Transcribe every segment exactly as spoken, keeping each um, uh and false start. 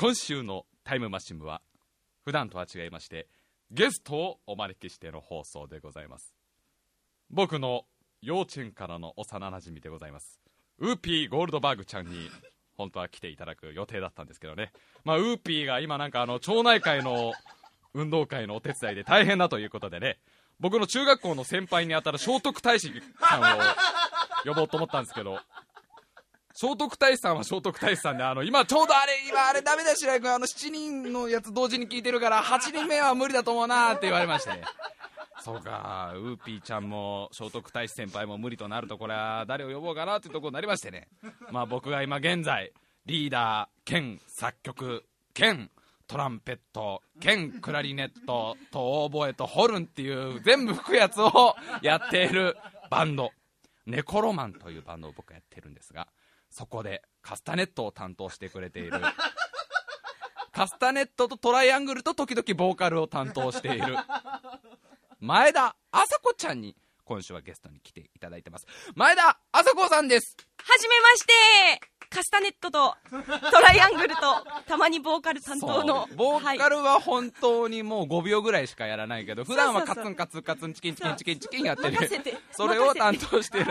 今週のタイムマシンは普段とは違いましてゲストをお招きしての放送でございます。僕の幼稚園からの幼なじみでございますウーピーゴールドバーグちゃんに本当は来ていただく予定だったんですけどね、まあ、ウーピーが今なんかあの町内会の運動会のお手伝いで大変だということでね、僕の中学校の先輩にあたる聖徳太子さんを呼ぼうと思ったんですけど、聖徳太子さんは聖徳太子さんで、あの今ちょうどあれ今あれダメだよ白井君、あのしちにんのやつ同時に聞いてるからはちにんめは無理だと思うなって言われましてね。そうか、ウーピーちゃんも聖徳太子先輩も無理となると、これは誰を呼ぼうかなっていうところになりましてね、まあ僕が今現在リーダー兼作曲兼トランペット兼クラリネットとオーボエとホルンっていう全部吹くやつをやっているバンドネコロマンというバンドを僕やってるんですが、そこでカスタネットを担当してくれているカスタネットとトライアングルと時々ボーカルを担当している前田あさこちゃんに今週はゲストに来ていただいてます。前田あさこさんです。はじめまして。カスタネットとトライアングルとたまにボーカル担当の、ボーカルは本当にもうごびょうぐらいしかやらないけど、普段はカツンカツンカツンチキンチキンチキンチキンやってる、それを担当してる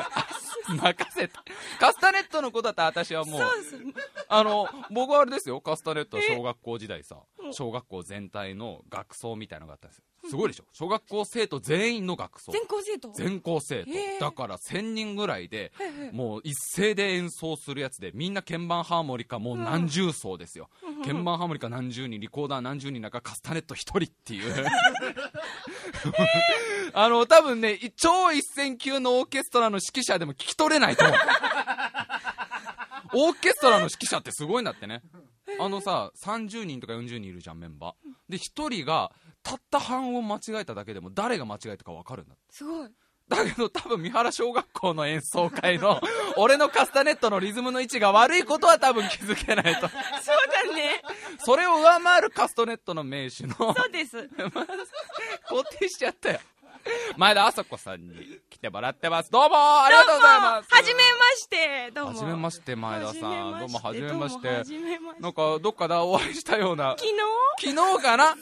任せて。カスタネットの子だったら私はもう、あの僕はあれですよ、カスタネットは小学校時代さ、小学校全体の学奏みたいなのがあったんですよ。すごいでしょ、小学校生徒全員の学奏、全校生徒全校生徒だからせんにんぐらいでもう一斉で演奏するやつで、みんな鍵盤ハーモニカもう何十奏ですよ、うん、鍵盤ハーモニカ何十人、リコーダー何十人、なんかカスタネット一人っていうあの多分ね超一線級のオーケストラの指揮者でも聞き取れないと思うオーケストラの指揮者ってすごいんだってね。あのささんじゅうにんとかよんじゅうにんいるじゃんメンバーで、ひとりがたった半音間違えただけでも誰が間違えたか分かるんだって。すごい。だけど多分三原小学校の演奏会の俺のカスタネットのリズムの位置が悪いことは多分気づけないと。そうだね。それを上回るカスタネットの名手のそうです肯定しちゃったよ。前田あさこさんに来てもらってます。どうもありがとうございます。はじめまして。どうもはじめまして前田さん。どうもはじめまして。なんかどっかでお会いしたような。昨日昨日かな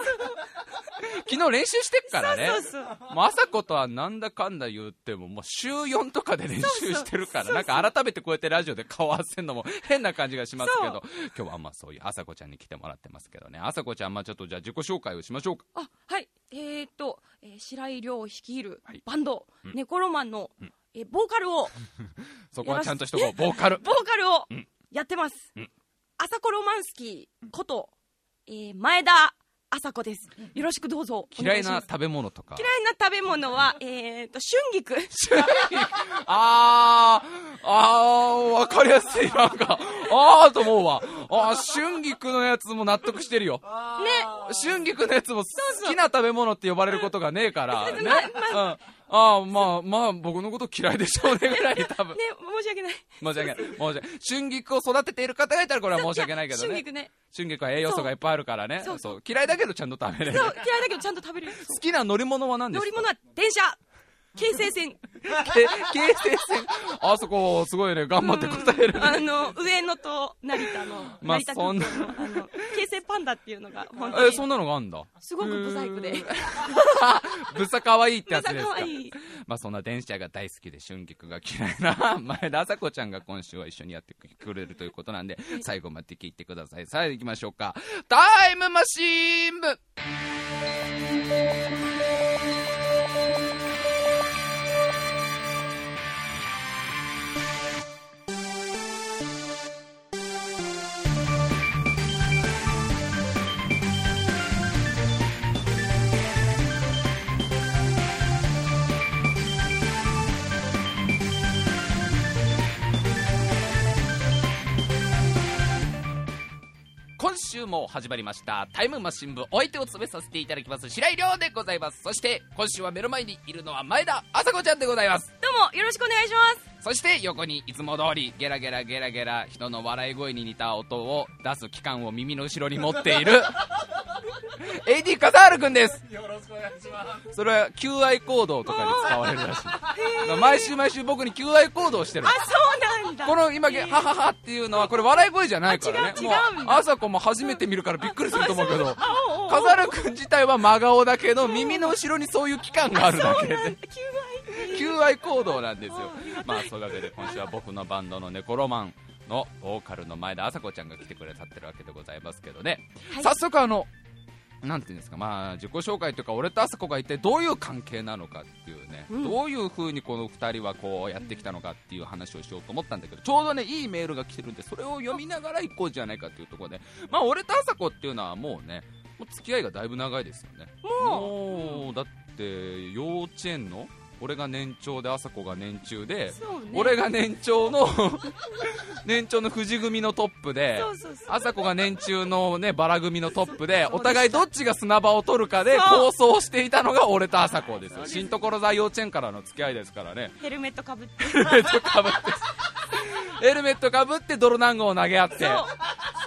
昨日練習してっからね。そうそうそう、もうあさことはなんだかんだ言ってももう週よんとかで練習してるから、そうそうそうそう、なんか改めてこうやってラジオで顔合わせるのも変な感じがしますけど、今日はあんまそういうあさこちゃんに来てもらってますけどね。あさこちゃん、まあ、ちょっとじゃあ自己紹介をしましょうか。あ、はい、えーと、えー、白井亮を率いるバンド、はい、ネコロマンの、うん、えー、ボーカルをそこはちゃんとしとこうボーカルボーカルをやってます、うん、あさこロマンスキーこと、えー、前田あさこです。よろしくどうぞ。嫌いな食べ物とか。嫌いな食べ物はえーと春菊あーあーわかりやすい、なんかあーと思うわ。あー春菊のやつも納得してるよね。春菊のやつも好きな食べ物って呼ばれることがねえからね、ままうん、ああまあまあ僕のこと嫌いでしょうねぐらい多分ね。申し訳ない申し訳ない申し訳ない。春菊を育てている方がいたらこれは申し訳ないけどね。春菊ね、春菊は栄養素がいっぱいあるからね。そうそうそう、嫌いだけどちゃんと食べれる。そう、嫌いだけどちゃんと食べれる。好きな乗り物は何ですか。乗り物は電車、京成線京成線あそこすごいね、頑張って答える、ね、あの上野と成田の、まあ、成田空港の京成パンダっていうのが本当にえそんなのがあんだ。すごくブサイクでブサかわいいってやつですか。まあそんな電車が大好きで春菊が嫌いな前田あさこちゃんが今週は一緒にやってくれるということなんで最後まで聞いてください。さあ行きましょうか。タイムマシン部今週も始まりましたタイムマシン部、お相手を務めさせていただきます白井亮でございます。そして今週は目の前にいるのは前田あさこちゃんでございます。どうもよろしくお願いします。そして横にいつも通りゲラゲラゲラゲラ人の笑い声に似た音を出す器官を耳の後ろに持っているエーディー 笠原くんです。よろしくお願いします。それは求愛行動とかに使われるらしい。毎週毎週僕に求愛行動してる。あ、そうなんこの今ハハハっていうのはこれ笑い声じゃないからね。違う違うんだ。あさこも初めて見るからびっくりすると思うけど、カザル君自体は真顔だけど耳の後ろにそういう器官があるだけで求愛行動なんですよ。まあそういうわけで今週は僕のバンドのネコロマンのボーカルの前田あさこちゃんが来てくれたってるわけでございますけどね、はい、早速あのなんていうんですか、まあ、自己紹介というか俺とあさこが一体どういう関係なのかっていうね、うん、どういう風にこのふたりはこうやってきたのかっていう話をしようと思ったんだけど、ちょうどねいいメールが来てるんでそれを読みながら行こうじゃないかっていうところで、まあ俺とあさこっていうのはもうねもう付き合いがだいぶ長いですよね。もう、もうだって幼稚園の俺が年長であさこが年中で、ね、俺が年長の年長の藤組のトップであさこが年中の、ね、バラ組のトップでお互いどっちが砂場を取るかで構想していたのが俺とあさこですよ。新所沢幼稚園からの付き合いですからね。ヘルメットかぶってヘルメットかぶってヘルメットかぶって泥団子を投げ合ってそう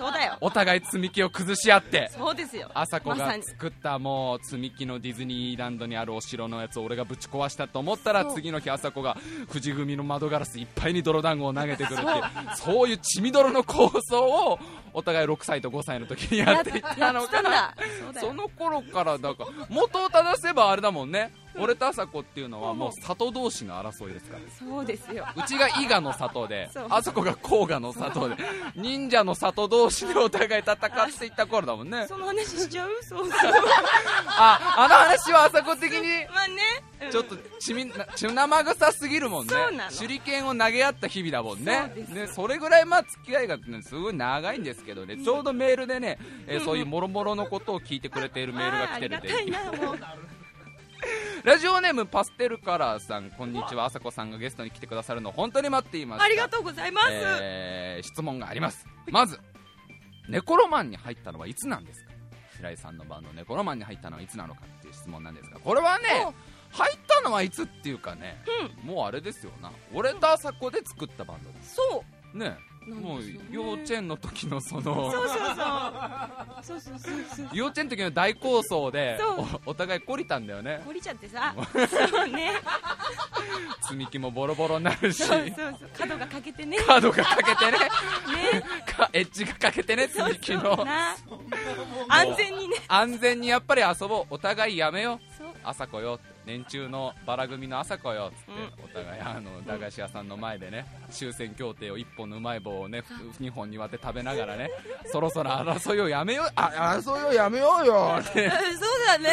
そうだよ、お互い積み木を崩し合って。そうですよ。あさこが作ったもう積み木のディズニーランドにあるお城のやつを俺がぶち壊したと思ったら次の日あさこが富士組の窓ガラスいっぱいに泥団子を投げてくるっていうそういう血みどろの構想をお互いろくさいとごさいの時にやっていたのかな。その頃からだから元を正せばあれだもんね、俺とあさこっていうのはもう里同士の争いですから。そうですよ。うちが伊賀の里であそこが甲賀の里で忍者の里同士でお互い戦っていった頃だもんね。その話しちゃうそうそうあ, あの話はあさこ的にまあね、うん、ちょっと血み血生臭すぎるもんね。手裏剣を投げ合った日々だもんね。 そ, で、ね、それぐらいまあ付き合いが、ね、すごい長いんですけどね、ちょうどメールでね、えー、そういうもろもろのことを聞いてくれているメールが来てるんでありがたいなもうラジオネームパステルカラーさん、こんにちは。あさこさんがゲストに来てくださるの本当に待っています。ありがとうございます、えー、質問があります。まずネコロマンに入ったのはいつなんですか。白井さんのバンドネコロマンに入ったのはいつなのかっていう質問なんですが、これはね入ったのはいつっていうかね、うん、もうあれですよな、俺とあさこで作ったバンドです。そうねえもう幼稚園の時のその幼稚園の時の大抗争で お, お互い懲りたんだよね。懲りちゃってさそうね積み木もボロボロになるし、そうそうそう角が欠けてね角が欠けて ね, ねエッジが欠けてね積み木のそうそう安全にね安全にやっぱり遊ぼう、お互いやめよう、あさこよ年中のバラ組のあさこよつって、うん、お互いあの駄菓子屋さんの前でね終戦協定をいっぽんのうまい棒をねにほんに割って食べながらねそろそろ争いをやめようあ争いをやめようよってそうだね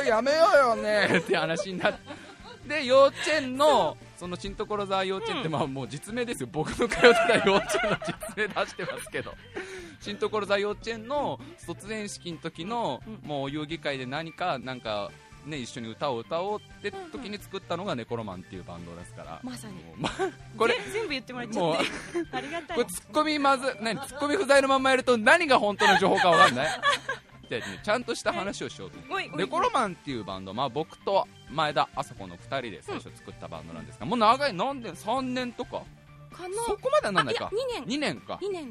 争いやめようよねって話になってで幼稚園のその新所沢幼稚園ってまあもう実名ですよ、僕の通ってた幼稚園の実名出してますけど新所沢幼稚園の卒園式の時のもう遊戯会で何かなんかね、一緒に歌を歌おうって時に作ったのがネコロマンっていうバンドですから。まさにまこれ全部言ってもらっちゃってありがたい。これツッコミまず何ツッコミ不在のままやると何が本当の情報か分かんないで、ね、ちゃんとした話をしようと思ってネコロマンっていうバンド、まあ、僕と前田あさこのふたりで最初作ったバンドなんですが、うん、もう長い何年さんねんとかかな、そこまではなんないかいにねんにねんかにねん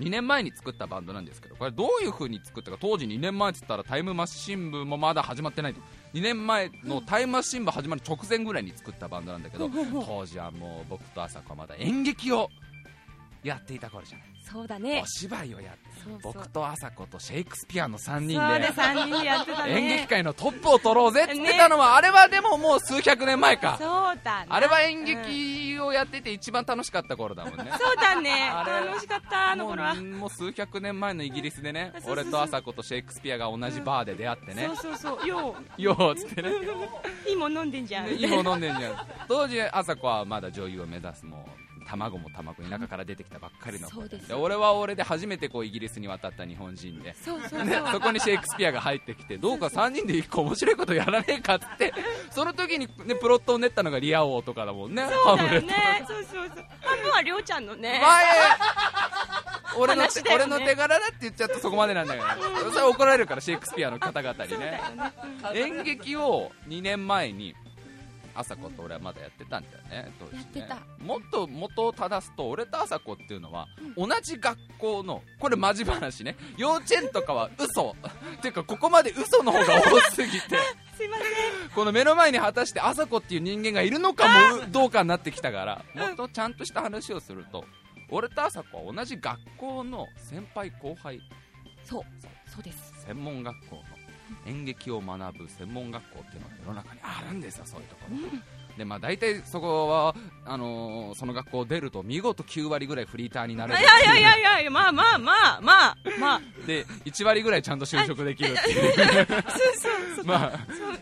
にねんまえに作ったバンドなんですけど、これどういう風に作ったか、当時にねんまえって言ったらタイムマシン部もまだ始まってない、にねんまえのタイムマシン部始まる直前ぐらいに作ったバンドなんだけど、当時はもう僕とあさこはまだ演劇をやっていた頃じゃない。そうだね、お芝居をやってそうそう僕とあさことシェイクスピアのさんにん で, そうでさんにんでやってた、ね、演劇界のトップを取ろうぜって言ってたのは、ね、あれはでももう数百年前か。そうだな、あれは演劇をやってて一番楽しかった頃だもんねそうだね楽しかったあの頃はも う, もう数百年前のイギリスでね、うん、俺とあさことシェイクスピアが同じバーで出会ってね、うん、そうそうそうようようっつってねいいもん飲んでんじゃん、ね、いいもん飲んでんじゃん当時あさこはまだ女優を目指すもう卵も卵に中から出てきたばっかりの、そうですで俺は俺で初めてこうイギリスに渡った日本人で そ, う そ, う そ, うでそこにシェイクスピアが入ってきてどうかさんにんで一個面白いことやらねえかってその時に、ね、プロットを練ったのがリア王とかだもんね。そうだよねそうそうそう半分はりょうちゃんのね俺 の, ね俺の手柄だって言っちゃってそこまでなんだけど、うん、それ怒られるからシェイクスピアの方々に ね, ね演劇をにねんまえにあさこと俺はまだやってたんだよね当時ね。やってた。もっと元を正すと俺とあさこっていうのは同じ学校の、これマジ話ね、幼稚園とかは嘘っていうかここまで嘘の方が多すぎてすいません。この目の前に果たしてあさこっていう人間がいるのかもどうかになってきたから、もっとちゃんとした話をすると、俺とあさこは同じ学校の先輩後輩。そうそうです。専門学校の演劇を学ぶ専門学校っていうのが世の中にあるんですよ、そういうところ、うんでまあ、大体そこはあのー、その学校を出ると見事きゅうわりぐらいフリーターになれる。いやいやいやいや、まあまあまあまあまあでいちわりぐらいちゃんと就職できるっていうまあ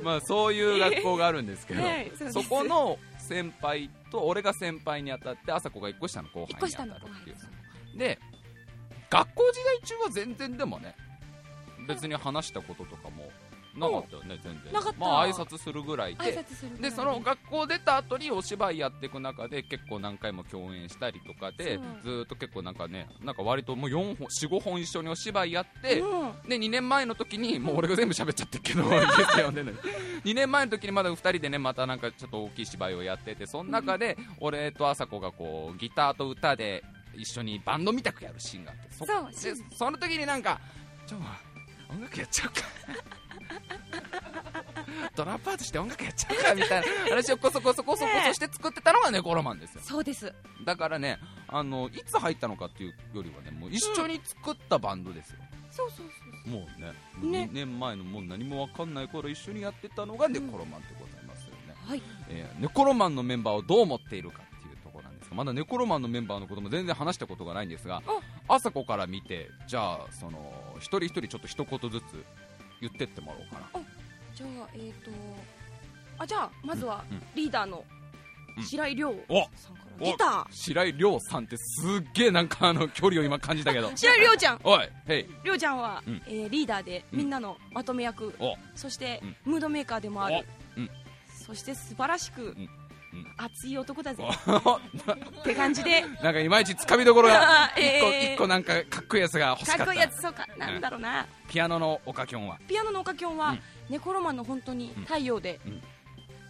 まあそういう学校があるんですけど、えー、そ, そこの先輩と俺が先輩に当たって、あさこがいっこ下の後輩に当たるっていう。で学校時代中は全然でもね、別に話したこととかもなかったよね、全然なかった、まあ、挨拶するぐらい で, 挨拶するぐらいで、その学校出た後にお芝居やっていく中で結構何回も共演したりとかで、ずっと結構なんかね、なんか割ともうよんほん よん、ごほん一緒にお芝居やって、うん、でにねんまえの時にもう俺が全部喋っちゃってるけどにねんまえの時にまだふたりでね、またなんかちょっと大きい芝居をやってて、その中で俺とあさこがこうギターと歌で一緒にバンドみたくやるシーンがあって、 そ, そうでその時になんかちょっと音楽やっちゃうかドラッパーとして音楽やっちゃうかみたいな話をこそこそこそこそして作ってたのがネコロマンですよ。そうです。だからね、あのいつ入ったのかっていうよりはね、もう一緒に作ったバンドですよ、うん、そうそうそうそう、もうね、もうにねんまえのもう何も分かんない頃一緒にやってたのがネコロマンでございますよね、うんはいえー、ネコロマンのメンバーをどう思っているかっていうところなんですが、まだネコロマンのメンバーのことも全然話したことがないんですが、あさこから見て、じゃあその一人一人ちょっと一言ずつ言ってってもらおうかな。あじゃあえーとあじゃあまずはリーダーの白井亮さんから、うんうん、ギター白井亮さんってすっげえなんかあの距離を今感じたけど白井亮ちゃん、おいへい亮ちゃんは、うんえー、リーダーでみんなのまとめ役、うん、そして、うん、ムードメーカーでもある、うん、そして素晴らしく、うんうん、熱い男だぜって感じでなんかいまいちつかみどころが一 個,、えー、個なんかかっこいいやつが欲しかった。かっこいいやつ、そうか、なんだろうな、うん、ピアノのオカキョンはピアノのオカキョンは、うん、ネコロマンの本当に太陽で、うんうん、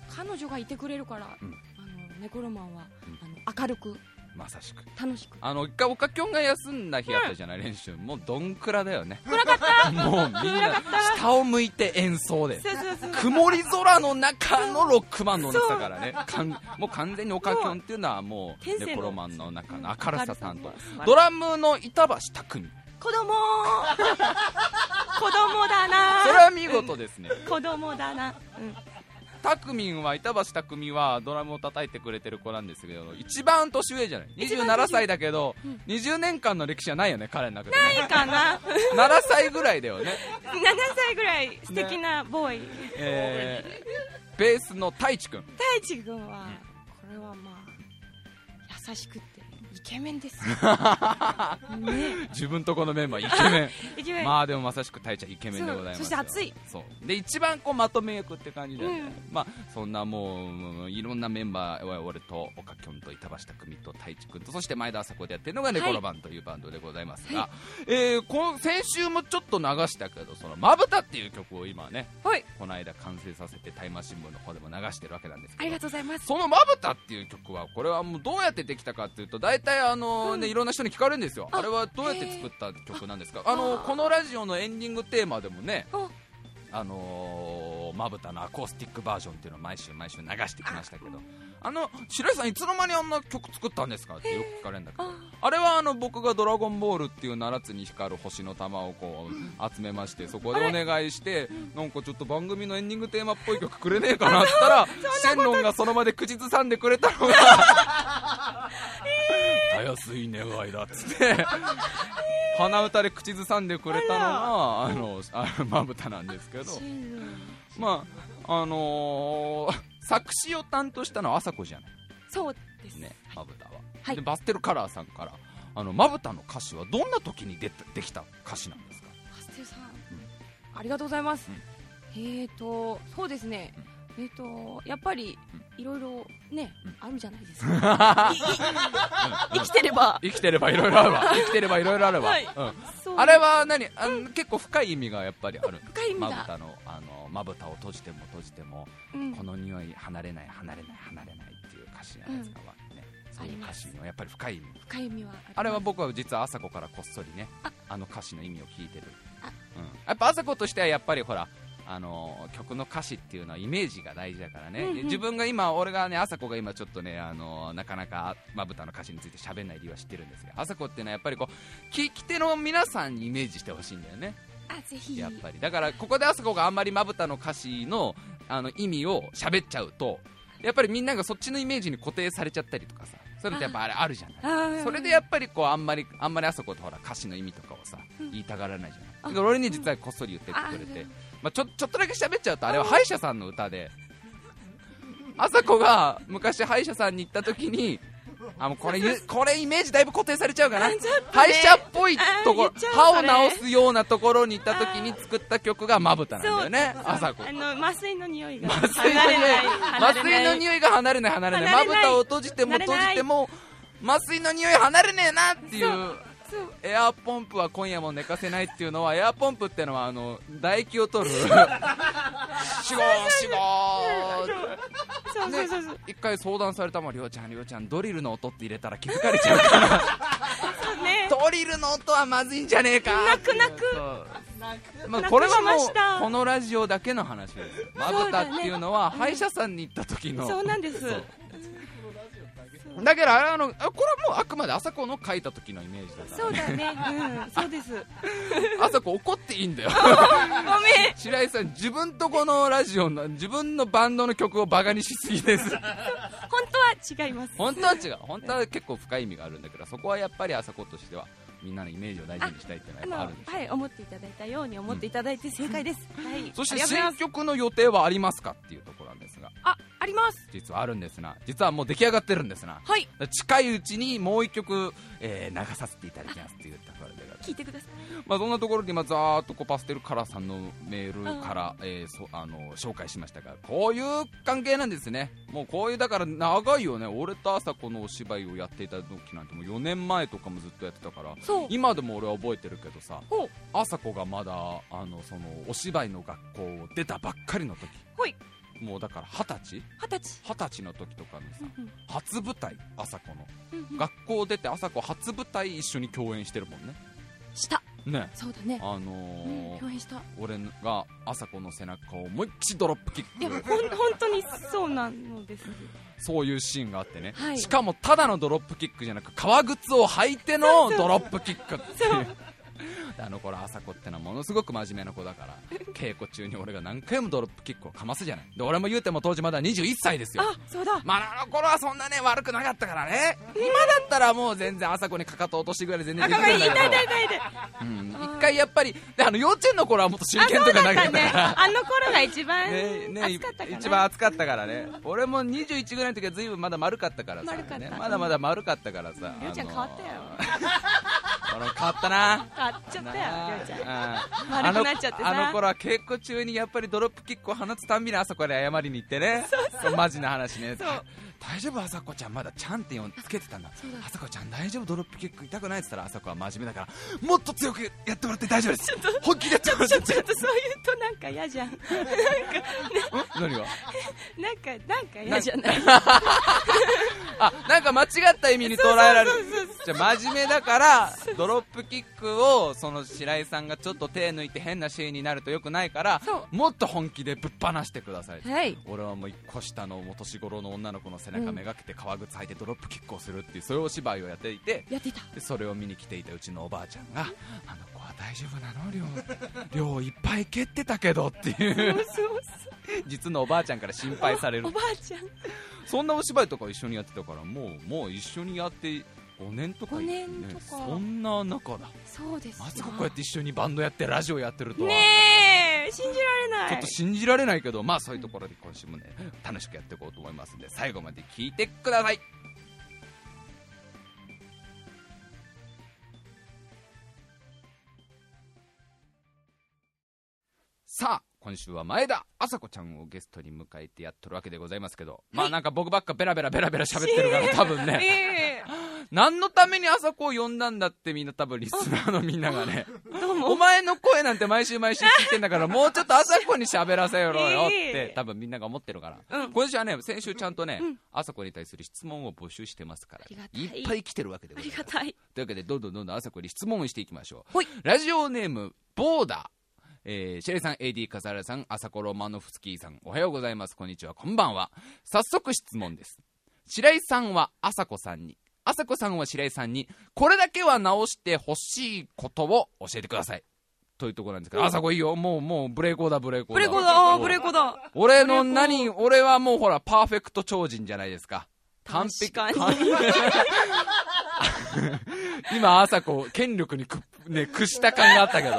彼女がいてくれるから、うん、あのネコロマンは、うん、あの明るくまさしく楽しく、あの一回オカキョンが休んだ日あったじゃない、うん、練習もうどんくらだよね、暗かったもうみんな下を向いて演奏でそうそうそう曇り空の中のロックマンの中だからね、かんもう完全にオカキョンっていうのはもうネコロマンの中の明るさ担当、ドラムの板橋拓海子供子供だな、それは見事ですね、うん、子供だな、うんたくみんは板橋たくみはドラムを叩いてくれてる子なんですけど、一番年上じゃない、にじゅうななさいだけど、うん、にじゅうねんかんの歴史はないよね彼の中で、ね、ないかなななさいぐらいだよねななさいぐらい素敵なボーイ、ねえー、ベースの太一くん太一くんは、うん、これはまあ優しくてイケメンです、ね、自分とこのメンバーイケメン, イケメンまあでもまさしく大ちゃんイケメンでございます。そして熱いそうで一番こうまとめ役って感じで、うん、まあそんなもういろんなメンバーは俺と岡きょんと板橋拓海と大地君とそして前田朝子でやってるのがネコロバンというバンドでございますが、はいえー、この先週もちょっと流したけどそのまぶたっていう曲を今ね、はい、この間完成させてタイマー新聞の方でも流してるわけなんですけど、ありがとうございます。そのまぶたっていう曲はこれはもうどうやってできたかっていうと大体あのーねうん、いろんな人に聞かれるんですよ。 あ, あれはどうやって作った曲なんですか。あのー、このラジオのエンディングテーマでもね、あのー、まぶたのアコースティックバージョンっていうのを毎週毎週流してきましたけど、あの白井さんいつの間にあんな曲作ったんですかってよく聞かれるんだけど、あれはあの僕がドラゴンボールっていうななつに光る星の玉をこう集めまして、そこでお願いしてなんかちょっと番組のエンディングテーマっぽい曲くれねえかなって言ったらシェンロンがその場で口ずさんでくれたのがたやすい願いだっつって鼻歌で口ずさんでくれたのがあのあまぶたなんですけど、まああのー作詞を担当したのはあさこじゃない。そうですね、まぶたは、はい、でバステルカラーさんからあのまぶたの歌詞はどんな時に で, できた歌詞なんですか。バステルさん、うん、ありがとうございます、うん、えーとそうですね、うん、えーとやっぱり、うん、いろいろね、うん、あるじゃないですか生きてれば生きてればいろいろあれば生きてればいろいろあれば、はいうん、あれは何あ、うん、結構深い意味がやっぱりある。深い意味だ。まぶたのあのまぶたを閉じても閉じても、うん、この匂い離れない離れない離れないっていう歌詞じゃないですか、うんね、そういう歌詞にはやっぱり深い意味深い意味は あ, あれは僕は実はあさこからこっそりね あ, あの歌詞の意味を聞いてるあ、うん、やっぱあさことしてはやっぱりほらあの曲の歌詞っていうのはイメージが大事だからね、うんうん、自分が今俺がねあさこが今ちょっとねあのなかなかまぶたの歌詞について喋んない理由は知ってるんですが、あさこっていうのはやっぱりこう聞き手の皆さんにイメージしてほしいんだよね。あ、ぜひ。やっぱりだからここであさこがあんまりまぶたの歌詞のあの意味を喋っちゃうとやっぱりみんながそっちのイメージに固定されちゃったりとかさ、それってやっぱあれあるじゃない。それでやっぱりこうあんまりあんまりあそこってほら歌詞の意味とかをさ、うん、言いたがらないじゃない。俺に実はこっそり言ってってくれて、まあ、ちょ、ちょっとだけ喋っちゃうとあれは歯医者さんの歌で、あさこが昔歯医者さんに行った時にあもう こ, れこれイメージだいぶ固定されちゃうかな、ね、歯医者っぽいところ、歯を治すようなところに行った時に作った曲がまぶたなんだよね。あさこあの麻酔の匂いが離れない、麻酔の匂いが離れない離れない、まぶたを閉じても閉じても麻酔の匂い離れねえなっていう。エアーポンプは今夜も寝かせないっていうのは、エアーポンプってのはあの唾液を取るシゴーシゴー一回相談されたもん、りょうちゃんりょうちゃんドリルの音って入れたら気づかれちゃうからそう、ね、ドリルの音はまずいんじゃねえか。泣く泣く、まあ、これはもうこのラジオだけの話です。まぶたっていうのは歯医者さんに行った時の、そうなんです。だけどあのこれはもうあくまであさこの書いた時のイメージだから、ね、そうだね、うん、そうです。あさこ怒っていいんだよごめん白井さん、自分とこのラジオの自分のバンドの曲をバカにしすぎです本当は違います。本当は違う、本当は結構深い意味があるんだけど、そこはやっぱりあさことしてはみんなのイメージを大事にしたいっていうのはあるんですよ。はい、思っていただいたように思っていただいて正解です、うん、はい、そして選曲の予定はありますかっていうところなんですが、あ、あります。実はあるんですな。実はもう出来上がってるんですな、はい、近いうちにもう一曲、えー、流させていただきますっていうところで聞いてください。まあ、そんなところで今ざーっとこうパステルカラーさんのメールから、えー、そあの紹介しましたが、こういう関係なんですね。もうこういうだから長いよね。俺とあさこのお芝居をやっていた時なんてもうよねんまえとかもずっとやってたから、今でも俺は覚えてるけどさ、あさこがまだあのそのお芝居の学校を出たばっかりの時、ほいもうだから二十歳二十歳の時とかにさ、うんうん、初舞台あさこの、うんうん、学校出てあさこ初舞台一緒に共演してるもんね。したね、そうだね、あのーうん、共演した。俺があさこの背中をもう一ドロップキック、いやほん本当にそうなのです。そういうシーンがあってね、はい、しかもただのドロップキックじゃなく革靴を履いてのドロップキックっていう。あの頃あさこってのはものすごく真面目な子だから稽古中に俺が何回もドロップキックをかますじゃない。で俺も言うても当時まだにじゅういっさいですよ。あ、そうだ、まあ、あの頃はそんなね悪くなかったからね、今だったらもう全然あさこにかかと落としてぐらい全然できないんだけど、痛い痛い痛い痛い、うん、一回やっぱりであの幼稚園の頃はもっと真剣とか投げたから あ, あの頃が一番暑かったから、ねね、一番暑かったからね。俺もにじゅういちぐらいの時はずいぶんまだ丸かったからさ、ね、まだまだ丸かったからさ、りょうちゃん変わったよ俺変わったな、変わっちゃったよりょうちゃん、丸くなっちゃってさ、あ の, あの頃は稽古中にやっぱりドロップキックを放つたんびにあさこに謝りに行ってね、そうそうマジな話ね、そう大丈夫あさこちゃんまだちゃんってつけてたんだ、あさこちゃん大丈夫ドロップキック痛くないって言ったら、あさこは真面目だからもっと強くやってもらって大丈夫です本気でやってもらってち ょ, ち, ょちょっとそう言うとなんか嫌じゃんなんか、ね、何がなんかなんか嫌じゃないあ、なんか間違った意味に捉えられる。じゃ真面目だからドロップキックをその白井さんがちょっと手抜いて変なシーンになると良くないから、もっと本気でぶっ放してください、はい、俺はもう一個下のお年頃の女の子の背中めがけて革靴履いてドロップキックをするっていう、そういうお芝居をやっていて、やってた。でそれを見に来ていたうちのおばあちゃんが、あの子は大丈夫なの、量量いっぱい蹴ってたけどっていうそうそうそう実のおばあちゃんから心配される。 お, おばあちゃんそんなお芝居とか一緒にやってたから、もうもう一緒にやってごねんとか、ね、ごねんとかそんな中だそうです。まさかこうやって一緒にバンドやってラジオやってるとはねえ、信じられない、ちょっと信じられないけど、まあそういうところで今週もね楽しくやっていこうと思いますんで、最後まで聞いてください。さあ今週は前田あさこちゃんをゲストに迎えてやっとるわけでございますけど、はい、まあなんか僕ばっかベラベラベラベラ喋ってるから多分ね、えー何のためにあさこを呼んだんだってみんな多分リスナーのみんながね、お前の声なんて毎週毎週聞いてんだからもうちょっとあさこに喋らせようよって多分みんなが思ってるから、うん、今週はね先週ちゃんとねあさこに対する質問を募集してますから、ね、い, いっぱい来てるわけでございます。ありがたい。というわけでどんどんどんどんあさこに質問をしていきましょう。ラジオネームボーダー、えー、シェレさん、 エーディー 笠原さん、朝子ロマノフスキーさん、おはようございます、こんにちは、こんばんは。早速質問です。白井さんは朝子さんに、朝子さんは白井さんに、これだけは直してほしいことを教えてくださいというところなんですけど、朝子いいよ、もうもうブレーコーだブレーコーだブレーコーだブレーコーだ。俺の何、俺はもうほらパーフェクト超人じゃないですか。完璧。今朝子権力にく、ね、屈した感があったけど、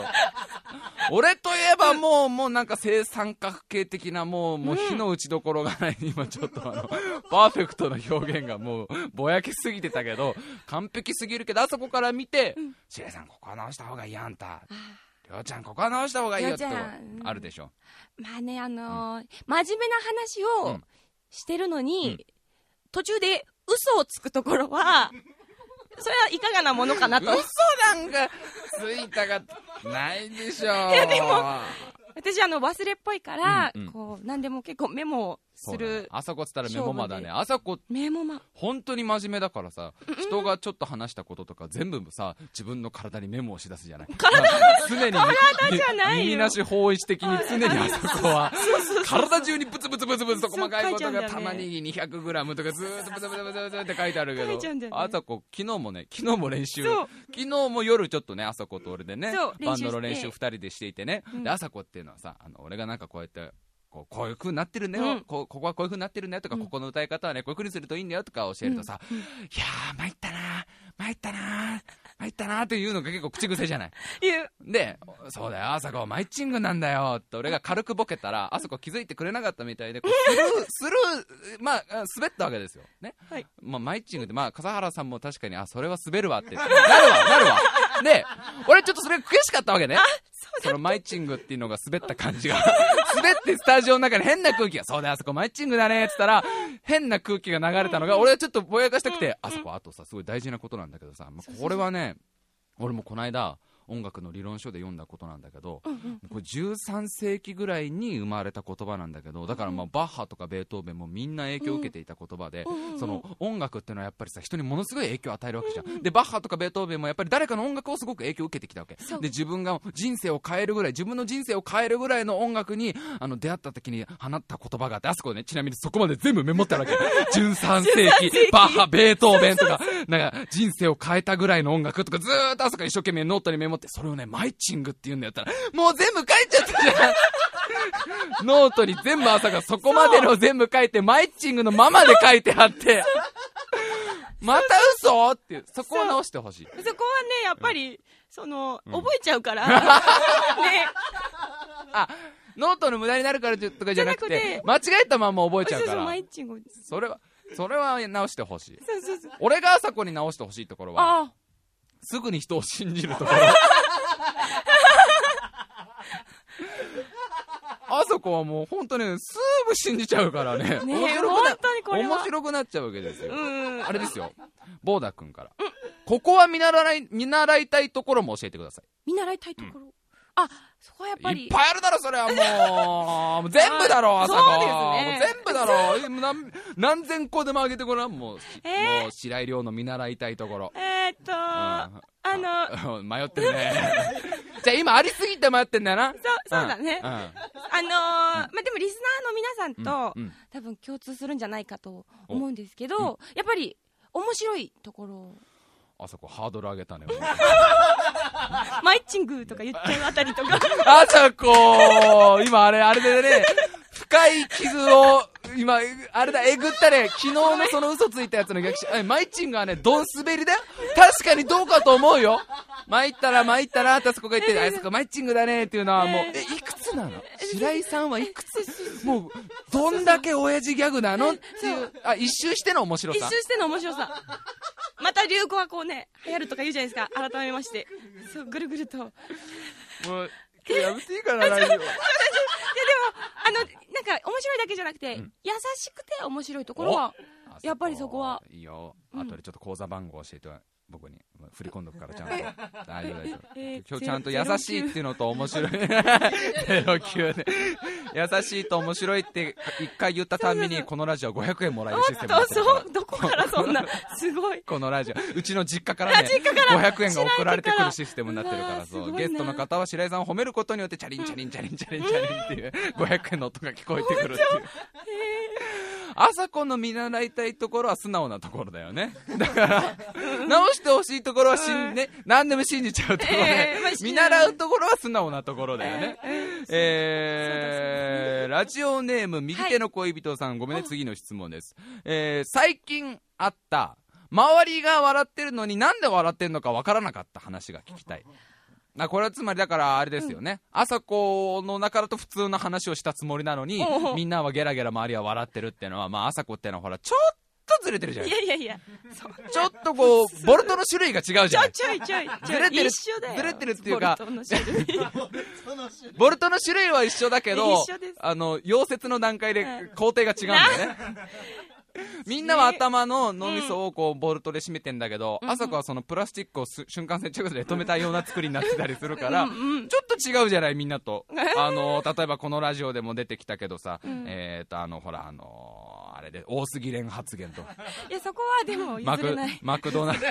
俺といえばもうもうなんか正三角形的なもうもう火の打ちどころがない。今ちょっとあのパーフェクトの表現がもうぼやけすぎてたけど、完璧すぎるけど、朝子から見て、しれさんここは直した方がいい、あんたりょうちゃんここは直した方がいいよってあるでしょ。まあね、あのーうん、真面目な話をしてるのに、うん、途中で嘘をつくところはそれはいかがなものかなと。嘘なんかついたがないでしょう。いやでも私あの忘れっぽいから、うんうん、こう何でも結構メモをする。朝子つったらメモマだね。朝子メモマ本当に真面目だからさ、人がちょっと話したこととか全部さ自分の体にメモをしだすじゃない。体常に体じゃないよ。耳なし方位置的に常に朝子は体中にブツブツブツブツと細かいことが、玉ねぎ にひゃくグラム とかずーっとブツブツブツブツって書いてあるけど、朝子昨日もね、昨日も練習、昨日も夜ちょっとね朝子と俺でねバンドの練習ふたりでしていてね、で朝子っていうのはさ、あの俺がなんかこうやってこういう風になってるんだよ、うん、こ, ここはこういう風になってるんだよとか、うん、ここの歌い方はねこういう風にするといいんだよとか教えるとさ、うんうん、いやー参ったなー参ったなー参ったなーっていうのが結構口癖じゃない。でそうだよ朝子マイチングなんだよって俺が軽くボケたら、朝子気づいてくれなかったみたいでこうスルースルーまあ滑ったわけですよね、はい。まあ、マイチングって、まあ、笠原さんも確かにあそれは滑るわってなるわなるわで俺ちょっとそれ悔しかったわけね。そのマイチングっていうのが滑った感じが滑ってスタジオの中で変な空気が、そうだよあそこマイチングだねって言ったら変な空気が流れたのが俺はちょっとぼやかしたくて、あそこあとさすごい大事なことなんだけどさ、まあ、これはね俺もこの間音楽の理論書で読んだことなんだけど、これじゅうさんせいきぐらいに生まれた言葉なんだけど、だからまあバッハとかベートーベンもみんな影響を受けていた言葉で、その音楽っていうのはやっぱりさ人にものすごい影響を与えるわけじゃん。でバッハとかベートーベンもやっぱり誰かの音楽をすごく影響を受けてきたわけで、自分が人生を変えるぐらい、自分の人生を変えるぐらいの音楽にあの出会った時に放った言葉があって、あそこねちなみにそこまで全部メモってあるわけじゅうさんせいきバッハベートーベンとかなんか人生を変えたぐらいの音楽とかずーっとあそこ一生懸命ノートにメモって、それをねマイチングって言うんだよったらもう全部書いちゃったじゃんノートに全部朝がそこまでの全部書いてマイチングのままで書いてあってまた嘘っていう、そこを直してほしい。そこはねやっぱり、うん、その覚えちゃうから、うんね、あノートの無駄になるからとかじゃなくて間違えたまんま覚えちゃうから、そうそうマイチングです。それはそれは直してほしい。そうそうそう、俺が朝子に直してほしいところはあすぐに人を信じるところあそこはもう本当にすぐ信じちゃうから ね, ね面白くな面白くなっちゃうわけですよ。あれですよ、ボーダ君から、うん、ここは見習い見習いたいところも教えてください。見習いたいところ、うん、あそこはやっぱりいっぱいあるだろそれはも う, もう全部だろあそこ、ね、全部だろ何, 何千個でも上げてごらん。もう、えー、もう白井亮の見習いたいところ、えーっとー、うん、あの迷ってるねじゃあ今ありすぎて迷ってんだよな。そ う, そうだね、うんうん、あのー、まあ、でもリスナーの皆さんと、うんうん、多分共通するんじゃないかと思うんですけど、うん、やっぱり面白いところ。あそこハードル上げたねマイチングとか言っちゃうあたりとかあそこ今あれあれでね深い傷を今あれだえぐったね。昨日のその嘘ついたやつの逆襲、マイチングはねドン滑りだよ。確かにどうかと思うよ。参ったら参ったらってあそこが言ってる、あそこマイチングだねっていうのはもうえいくつなの白井さんはいくつもうどんだけ親父ギャグなのっていう、あ一周しての面白さ一周しての面白さまた流行はこうね流行るとか言うじゃないですか。改めましてそうぐるぐるともう今日やめていいかなラジオいやでもあのなんか面白いだけじゃなくて、うん、優しくて面白いところはやっぱりそこは。いいよ、あとでちょっと口座番号教えて僕に振り込んどくからちゃんと大丈夫大丈夫、えー、今日ちゃんと優しいっていうのと面白いゼロきゅうで優しいと面白いって一回言ったたんびにこのラジオごひゃくえんもらえるシステムです。どこからそんなすごいこのラジオうちの実家からねごひゃくえんが送られてくるシステムになってるから。そうゲストの方は白井さんを褒めることによってチャリンチャリンチャリンチャリンチャリンっていうごひゃくえんの音が聞こえてくるっていう朝子の見習いたいところは素直なところだよね。だから直してほしいところはしん、ね、何でも信じちゃうところで、えーまあ、見習うところは素直なところだよね、えーえー、ラジオネーム右手の恋人さん、はい、ごめんね次の質問です、えー、最近あった周りが笑ってるのになんで笑ってるのかわからなかった話が聞きたい。あこれはつまりだからあれですよね、うん、朝子の中だと普通の話をしたつもりなのにみんなはゲラゲラ周りは笑ってるっていうのは、まあ、朝子ってのはほらちょっとずれてるじゃない。いやいやいやちょっとこうボルトの種類が違うじゃない。ちょいちょいちょいずれてる一緒だよ。ずれてるっていうかボルトの種類ボルトの種類は一緒だけどあの溶接の段階で工程が違うんだよね。みんなは頭の脳みそをこうボルトで締めてんだけど、うん、朝子はそのプラスチックを瞬間接着剤で止めたような作りになってたりするから、うんうん、ちょっと違うじゃないみんなとあの例えばこのラジオでも出てきたけどさ、うん、えーとあのほらあのー、あれで大杉蓮発言といやそこはでも譲れない マ, クマクドナルド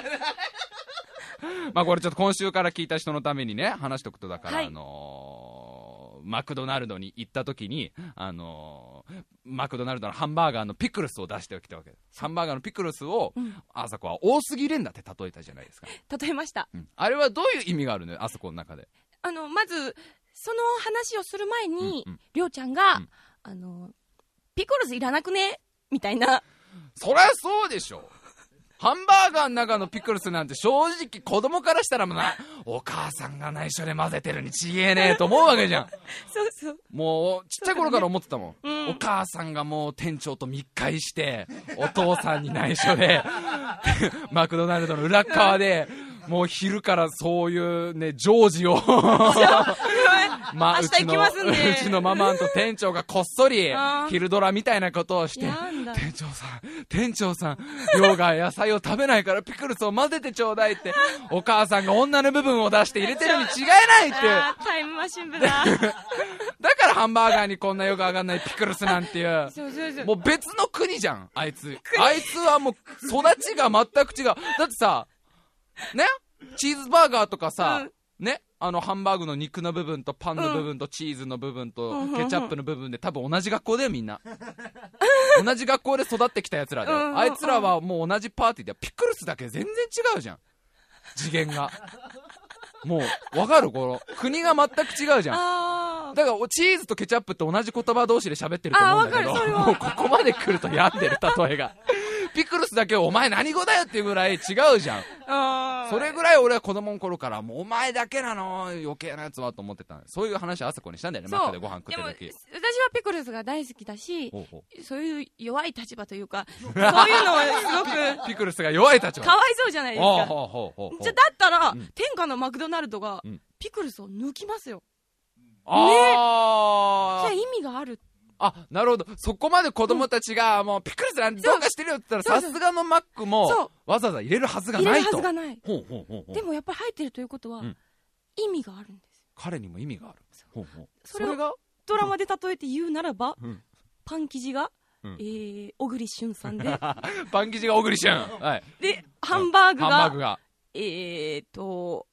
まあこれちょっと今週から聞いた人のためにね話しとくとだから、はい、あのー、マクドナルドに行った時にあのーマクドナルドのハンバーガーのピクルスを出してきたわけです。ハンバーガーのピクルスを、うん、あさこは多すぎれんだって例えたじゃないですか。例えました、うん、あれはどういう意味があるのよあそこの中で。あのまずその話をする前に、うんうん、りょうちゃんが、うん、あのピクルスいらなくねみたいな。そりゃそうでしょハンバーガーの中のピクルスなんて正直子供からしたらもうなお母さんが内緒で混ぜてるにちげえねえと思うわけじゃんそうそうもうちっちゃい頃から思ってたもん、ねうん、お母さんがもう店長と密会してお父さんに内緒でマクドナルドの裏側でもう昼からそういうね常時をまあ、明日行きますんでうちのママンと店長がこっそり昼ドラみたいなことをして店長さん店長さん量が野菜を食べないからピクルスを混ぜてちょうだいってお母さんが女の部分を出して入れてるに違いないってあタイムマシン部だだからハンバーガーにこんなよく上がんないピクルスなんていうもう別の国じゃんあいつあいつはもう育ちが全く違う。だってさねチーズバーガーとかさ、うん、ねあのハンバーグの肉の部分とパンの部分とチーズの部分とケチャップの部分で多分同じ学校だよみんな同じ学校で育ってきたやつらだよ。あいつらはもう同じパーティーでピクルスだけ全然違うじゃん次元がもうわかるこの国が全く違うじゃん。だからチーズとケチャップって同じ言葉同士で喋ってると思うんだけどもうここまで来ると病んでる例えがピクルスだけお前何語だよっていうぐらい違うじゃん。あそれぐらい俺は子供の頃からもうお前だけなの余計なやつはと思ってた。そういう話朝子にしたんだよねマックでご飯食ってる時。でも私はピクルスが大好きだしほうほうそういう弱い立場というかそういうのをすごくピクルスが弱い立場かわいそうじゃないですか。ほうほうほうほうじゃだったら、うん、天下のマクドナルドが、うん、ピクルスを抜きますよ、うん、あねじゃ意味がある。あ、なるほど。そこまで子供たちがもうピクルスなんてどうかしてるよって言ったらさすがのマックもわざわざ入れるはずがないと。入れるはずがない。ほうほうほうほう。でもやっぱり入ってるということは、うん、意味があるんです。彼にも意味がある。ほうほう。それをドラマで例えて言うならば、うん、パン生地が、うん、えー、小栗旬さんでパン生地が小栗旬、はい、でハンバーグが、うん、ハンバーグがえーと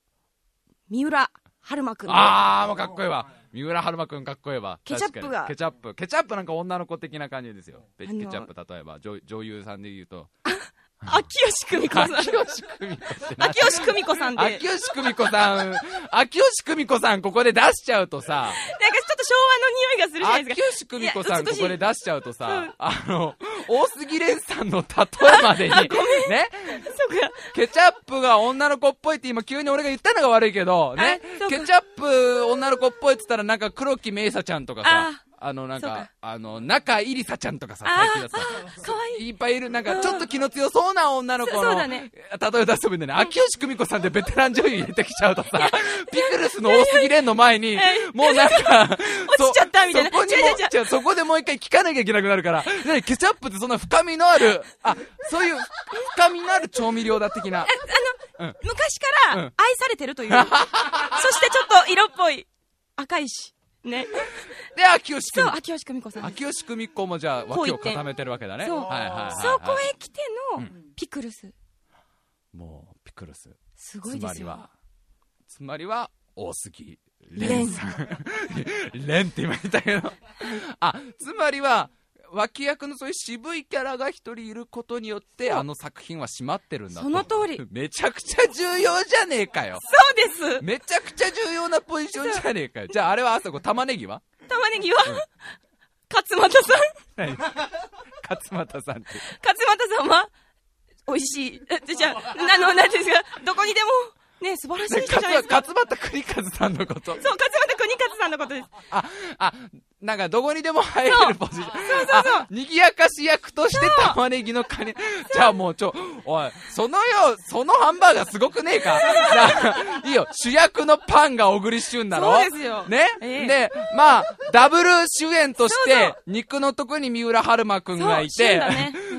三浦春馬くん。あーもうかっこいいわ。三浦春馬くんかっこいいわ。ケチャップがケチャップケチャップなんか女の子的な感じですよ。ケチャップ例えば 女, 女優さんで言うと秋吉久美子さん秋吉久美子秋吉久美子さんで秋吉久美子さん秋吉久美子さんここで出しちゃうとさなんかちょっと昭和の匂いがするじゃないですか。秋吉久美子さんここで出しちゃうとさあの大杉蓮さんの例えまでにねそうかケチャップが女の子っぽいって今急に俺が言ったのが悪いけどねケチャップ女の子っぽいって言ったらなんか黒木メイサちゃんとかさあのなんかあの中井りさちゃんとかさ最近ださ可愛いいっぱいいるなんかちょっと気の強そうな女の子の例え出してもいいんだね。秋吉久美子さんでベテラン女優入れてきちゃうとさピクルスの多すぎれんの前にもうなんか落ちちゃったみたいなそこにもそこでもう一回聞かなきゃいけなくなるからケチャップってそんな深みのあるあそういう深みのある調味料だ的なあのうん、昔から愛されてるという、うん、そしてちょっと色っぽい赤いしね。で秋吉久美子、そう秋吉久美子さん、秋吉久美子もじゃあ脇を固めてるわけだね。そう、はいはいはいはい、そこへ来てのピクルス、うん、もうピクルスすごいですよ。つまりはつまりは大杉蓮さん蓮って言われたけどあ、つまりは脇役のそういう渋いキャラが一人いることによってあの作品は締まってるんだと。その通り。めちゃくちゃ重要じゃねえかよ。そうです。めちゃくちゃ重要なポジションじゃねえかよ。じゃああれはあそこ玉ねぎは玉ねぎは、うん、勝俣さん何勝俣さんって勝俣さんは美味しいじゃあなのなんですかどこにでもね、素晴らしい人じゃないですか。勝俣邦和さんのこと。そう、勝俣邦和さんのことです。あ、あ、なんかどこにでも入れるポジション。そうそうそう。にぎやかし役として玉ねぎのカニ。じゃあもうちょ、おい、そのよ、そのハンバーガーすごくねえか。いいよ、主役のパンが小栗旬なの。そうですよ。ね、えー、で、まあ、ダブル主演として、肉のとこに三浦春馬くんがいて、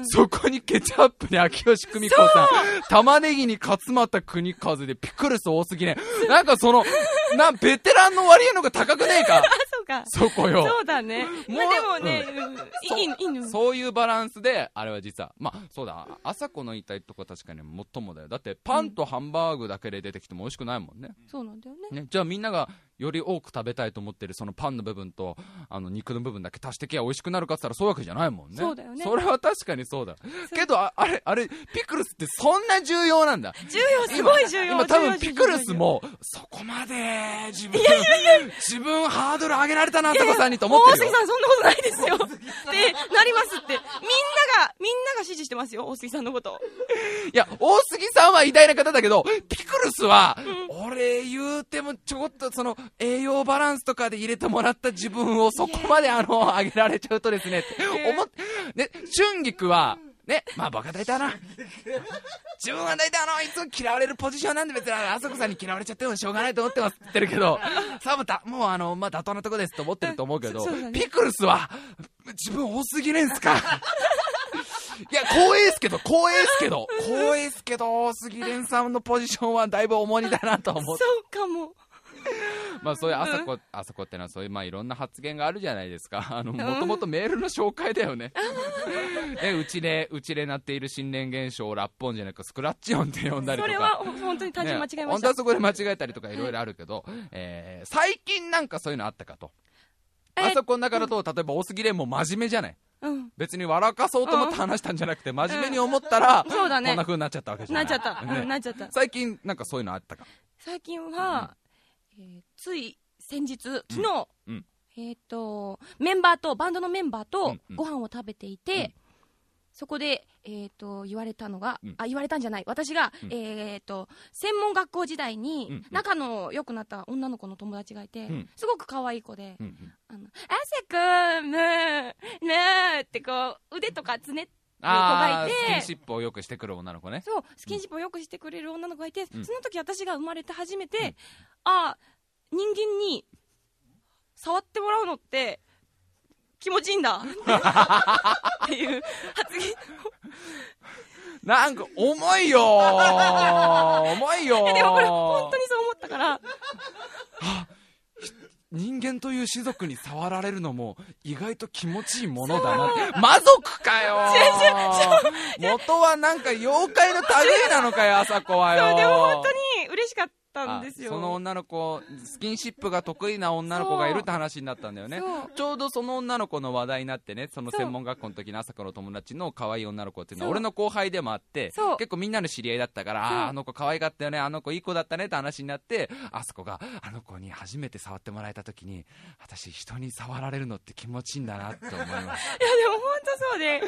そこにケチャップに秋吉久美子さん、玉ねぎに勝俣邦和でピクルス多すぎね。なんかそのなベテランの割合の方が高くねえか。そうか。そこよ。そうだね。もう、まあ、でもね、うん、いいの。そういうバランスであれは実はまあそうだ。朝子の言いたいとこ確かに最もだよ。だってパンとハンバーグだけで出てきても美味しくないもんね。そうなんだよね。ね、じゃあみんながより多く食べたいと思ってるそのパンの部分とあの肉の部分だけ足してきゃ美味しくなるかって言ったらそういうわけじゃないもんね。そうだよね。それは確かにそうだ。けど あ, あれあれピクルスってそんな重要なんだ。重要、すごい重要。今, 今多分ピクルスもそこまで自分いやいやいや自分ハードル上げられたな朝子さんにと思ってるよ。いやいや大杉さんそんなことないですよ。ってなりますってみんながみんなが支持してますよ大杉さんのこと。いや大杉さんは偉大な方だけどピクルスは、うん、俺言うてもちょこっとその栄養バランスとかで入れてもらった自分をそこまであの上げられちゃうとですねって思ってね。春菊はね、まあバカ大体な自分は大体あのいつも嫌われるポジションなんで別にあそこさんに嫌われちゃってもしょうがないと思ってますって言ってるけどサブタもうあのまあ妥当なとこですと思ってると思うけど、ね、ピクルスは自分多すぎねんすかいや光栄ですけど光栄ですけど光栄ですけど杉蓮さんのポジションはだいぶ重荷だなと思ってそうかもまあそういうあさこ、うん、あさこってのはそういうまあいろんな発言があるじゃないですか。あのもともとメールの紹介だよね。でうちでうちでなっている心霊現象をラッポンじゃなくスクラッチ音って呼んだりとか。それは本当に単純に間違えました。ね、本当はそこで間違えたりとかいろいろあるけど、えー、最近なんかそういうのあったかと。えー、あさこの中だと、うん、例えば大杉蓮も真面目じゃない。うん、別に笑かそうと思って話したんじゃなくて、うん、真面目に思ったら、うんそうだね、こんな風になっちゃったわけじゃない。なっちゃった。ね、なっちゃった。最近なんかそういうのあったか。最近は。うんえー、つい先日昨日、うんうんえー、とメンバーとバンドのメンバーとご飯を食べていて、うんうん、そこで、えー、と言われたのが、うん、あ言われたんじゃない私が、うんえー、と専門学校時代に仲の良くなった女の子の友達がいて、うん、すごく可愛い子で、うんうん、あの汗くんむーむーってこう腕とかつねってあスキンシップをよくしてくる女の子ね。そうスキンシップをよくしてくれる女の子がいて、うん、その時私が生まれて初めて、うん、あ人間に触ってもらうのって気持ちいいんだっていう発言なんか重いよ重いよでもこれ本当にそう思ったから人間という種族に触られるのも意外と気持ちいいものだなって魔族かよ元はなんか妖怪の類なのかよあさこはよ。でも本当に嬉しかったんですよ。その女の子スキンシップが得意な女の子がいるって話になったんだよね。ちょうどその女の子の話題になってねその専門学校の時のあさこの友達の可愛い女の子っていうのは俺の後輩でもあって結構みんなの知り合いだったからああの子可愛かったよねあの子いい子だったねって話になってあさこがあの子に初めて触ってもらえた時に私人に触られるのって気持ちいいんだなって思いますいやでも本当そうで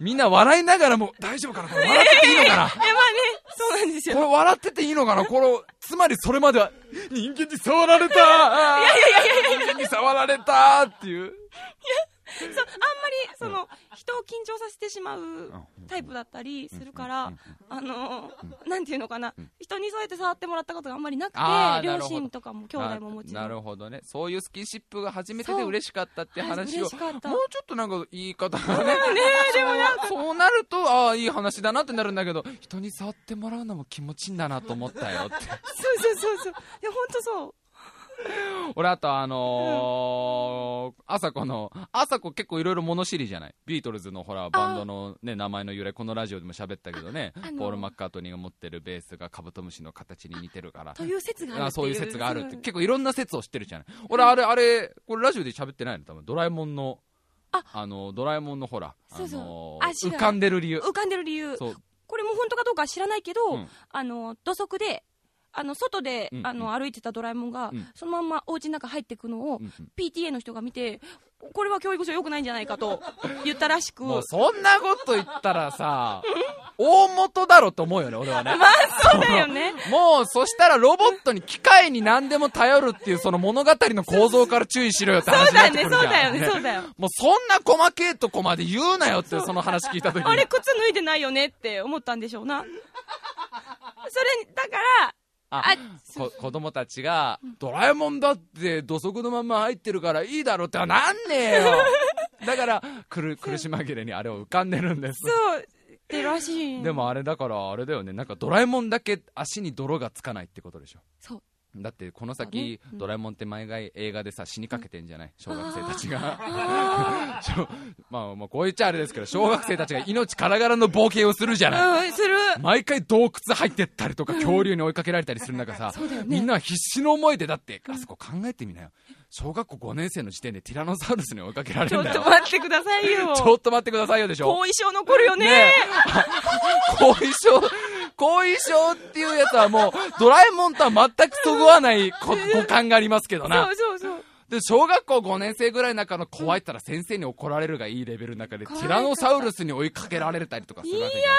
みんな笑いながらも大丈夫かなこれ笑ってていいのかな、えーえー、まあねそうなんですよこれ笑ってていいのかなこれつまりそれまでは人間に触られたいやいやいやいや人間に触られたっていういやあんまりその人を緊張させてしまうタイプだったりするから、あのー、なんていうのかな、人にそうやって触ってもらったことがあんまりなくて、両親とかも兄弟ももちろん、なるほどね、そういうスキンシップが初めてで嬉しかったって話を、はい、もうちょっとなんか言い方がね、そうなるとああいい話だなってなるんだけど、人に触ってもらうのも気持ちいいんだなと思ったよってそうそうそうそう、いや本当そう俺あとあのーうん、朝子の朝子結構いろいろ物知りじゃない、ビートルズのほらバンドの、ね、名前の由来このラジオでも喋ったけどね、ああのー、ポール・マッカートニーが持ってるベースがカブトムシの形に似てるからという説があるっていう、あそういう説があるって、結構いろんな説を知ってるじゃない、うん、俺あれあれこれラジオで喋ってないの多分、ドラえもんのああのドラえもんのほら、そうそう、あのー、浮かんでる理由浮かんでる理由、これも本当かどうかは知らないけど、うん、あの土足であの外で、うんうん、あの歩いてたドラえもんが、うん、そのまんまお家の中入ってくのを、うんうん、ピーティーエー の人が見て、これは教育上良くないんじゃないかと言ったらしくもうそんなこと言ったらさ大元だろと思うよね俺はね、まあそうだよね、もうそしたらロボットに機械に何でも頼るっていうその物語の構造から注意しろよって話になってくるじゃん、そうだよね、そうだよね、そうだよ、もうそんな細けえとこまで言うなよって、その話聞いた時にあれ靴脱いでないよねって思ったんでしょうなそれだからあこ子供たちがドラえもんだって土足のまま入ってるからいいだろうってはなんねえよだから苦し紛れにあれを浮かんでるんです、そうでらしい、でもあれだからあれだよね、なんかドラえもんだけ足に泥がつかないってことでしょ、そうだってこの先、うん、ドラえもんって毎回映画でさ死にかけてんじゃない、小学生たちがあまあまあこう言っちゃあれですけど、小学生たちが命からがらの冒険をするじゃない、うん、する、毎回洞窟入ってったりとか恐竜に追いかけられたりする中さ、うんね、みんな必死の思いでだってあそこ考えてみなよ、小学校ごねん生の時点でティラノサウルスに追いかけられるんだよ、ちょっと待ってくださいよちょっと待ってくださいよでしょ、後遺症残るよ ね, ね後遺症後遺症っていうやつはもうドラえもんとは全くそぐわない五感がありますけどな、そうそうそう、で小学校ごねん生ぐらいの中の怖いったら先生に怒られるがいいレベルの中でティラノサウルスに追いかけられたりとかするわけで、いや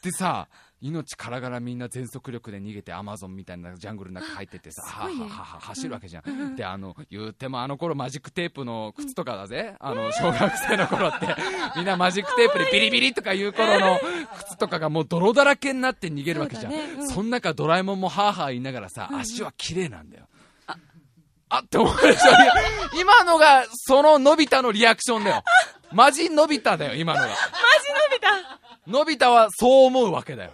ーでさ命からがらみんな全速力で逃げてアマゾンみたいなジャングルの中入ってってさ、はははは走るわけじゃん、うん、であの言うてもあの頃マジックテープの靴とかだぜ、うん、あの小学生の頃ってみんなマジックテープでビリビリとかいう頃の靴とかがもう泥だらけになって逃げるわけじゃん、 そ,、ねうん、そん中ドラえもんもはーはー言いながらさ、足は綺麗なんだよ、ああって思うでしょ今のがそののび太のリアクションだよ、マジのび太だよ今のが、マジのび太、のび太はそう思うわけだよ、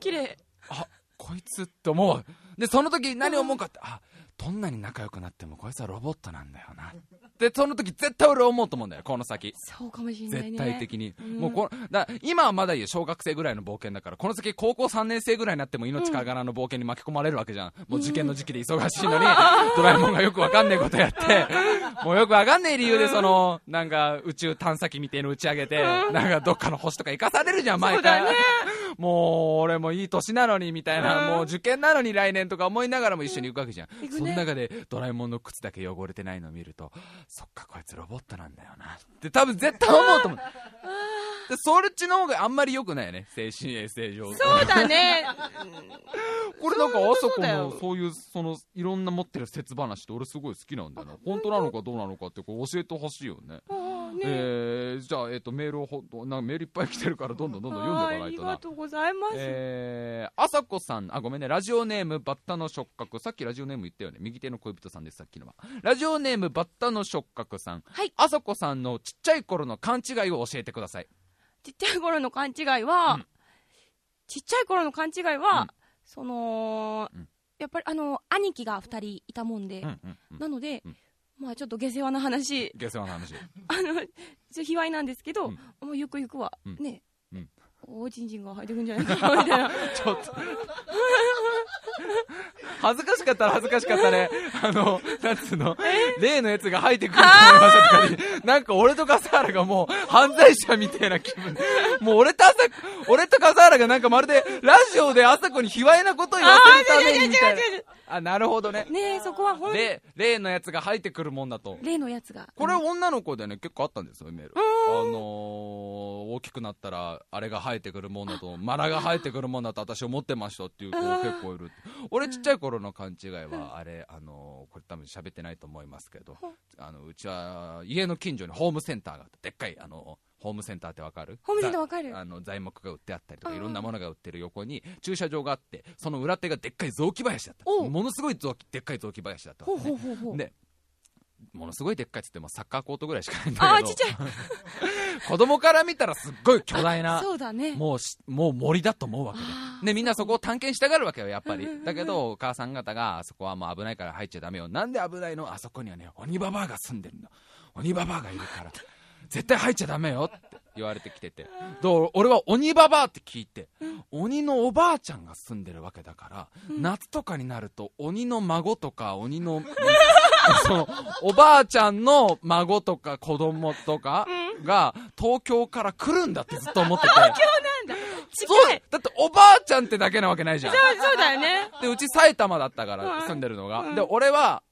綺麗、あこいつって思うで、その時何を思うかって、あどんなに仲良くなってもこいつはロボットなんだよなで、その時絶対俺思うと思うんだよこの先、そうかもしれないね絶対的に、うん、もうこだ今はまだいいよ小学生ぐらいの冒険だから、この先高校さんねん生ぐらいになっても命からがらの冒険に巻き込まれるわけじゃん、うん、もう受験の時期で忙しいのに、うん、ドラえもんがよくわかんねえことやってもうよくわかんねえ理由でそのなんか宇宙探査機みたいに打ち上げて、うん、なんかどっかの星とか行かされるじゃん毎回、そうだね、もう俺もいい年なのにみたいな、うん、もう受験なのに来年とか思いながらも一緒に行くわけじゃん、うんね、その中でドラえもんの靴だけ汚れてないのを見ると、そっかこいつロボットなんだよなって多分絶対思うと思うで、それっちの方があんまり良くないよね精神衛生上、そうだねこれなんかあそこのそういうそのいろんな持ってる説話って俺すごい好きなんだよな、本当なのかどうなのかってこれ教えてほしいよね、ねえー、じゃあ、えー、とメールをほなんかメールいっぱい来てるからどんどんどんどん読んでいかないとな、ありがとうございます、えー、あさこさん、あごめんね、ラジオネームバッタの触覚、さっきラジオネーム言ったよね、右手の恋人さんです、さっきのはラジオネームバッタの触覚さん、はい、あさこさんのちっちゃい頃の勘違いを教えてください。ちっちゃい頃の勘違いは、うん、ちっちゃい頃の勘違いは、うん、その、うん、やっぱりあの兄貴がふたりいたもんで、うんうんうん、なので、うん、まあちょっと下世話な話、下世話な話あの卑猥なんですけど、うん、もうゆくゆくは、うん、ね、うん、おちんちんが入ってくんじゃないかみたいなちょっと恥ずかしかったら恥ずかしかったねあのなんつうの例のやつが入ってくるって言いました、なんか俺と笠原がもう犯罪者みたいな気分もう俺と朝俺と笠原がなんかまるでラジオで朝子に卑猥なことを言わせるためにみたいな、あ、なるほどね。ね、そこはほんで例のやつが入ってくるもんだと。例のやつがこれ女の子でね、結構あったんですよメール。あのー、大きくなったらあれが生えてくるもんだと、マラが生えてくるもんだと私思ってましたっていう子結構いる。俺ちっちゃい頃の勘違いはあれ、あのー、これ多分喋ってないと思いますけど、あのうちは家の近所にホームセンターがあって、でっかいあのーホームセンターってわかる？ホームセンターわかる？あの材木が売ってあったりとかいろんなものが売ってる横に駐車場があって、その裏手がでっかい雑木林だった。ものすごい雑木でっかい雑木林だった、ね、ほうほうほうほう。でものすごいでっかいって言ってもサッカーコートぐらいしかないんだけど、あちっちゃい子供から見たらすっごい巨大な、そうだ、ね、もうしもう森だと思うわけで、でみんなそこを探検したがるわけよやっぱり、うんうんうん、だけどお母さん方があそこはもう危ないから入っちゃダメよ、なんで危ないの、あそこにはね鬼ババアが住んでるの、鬼ババアがいるから絶対入っちゃダメよって言われてきてて、俺は鬼ババアって聞いて、鬼のおばあちゃんが住んでるわけだから、うん、夏とかになると鬼の孫とか鬼のそのおばあちゃんの孫とか子供とかが東京から来るんだってずっと思ってて、東京なんだ、近い、だっておばあちゃんってだけなわけないじゃん。そうだよね。でうち埼玉だったから住んでるのが、うん、で俺は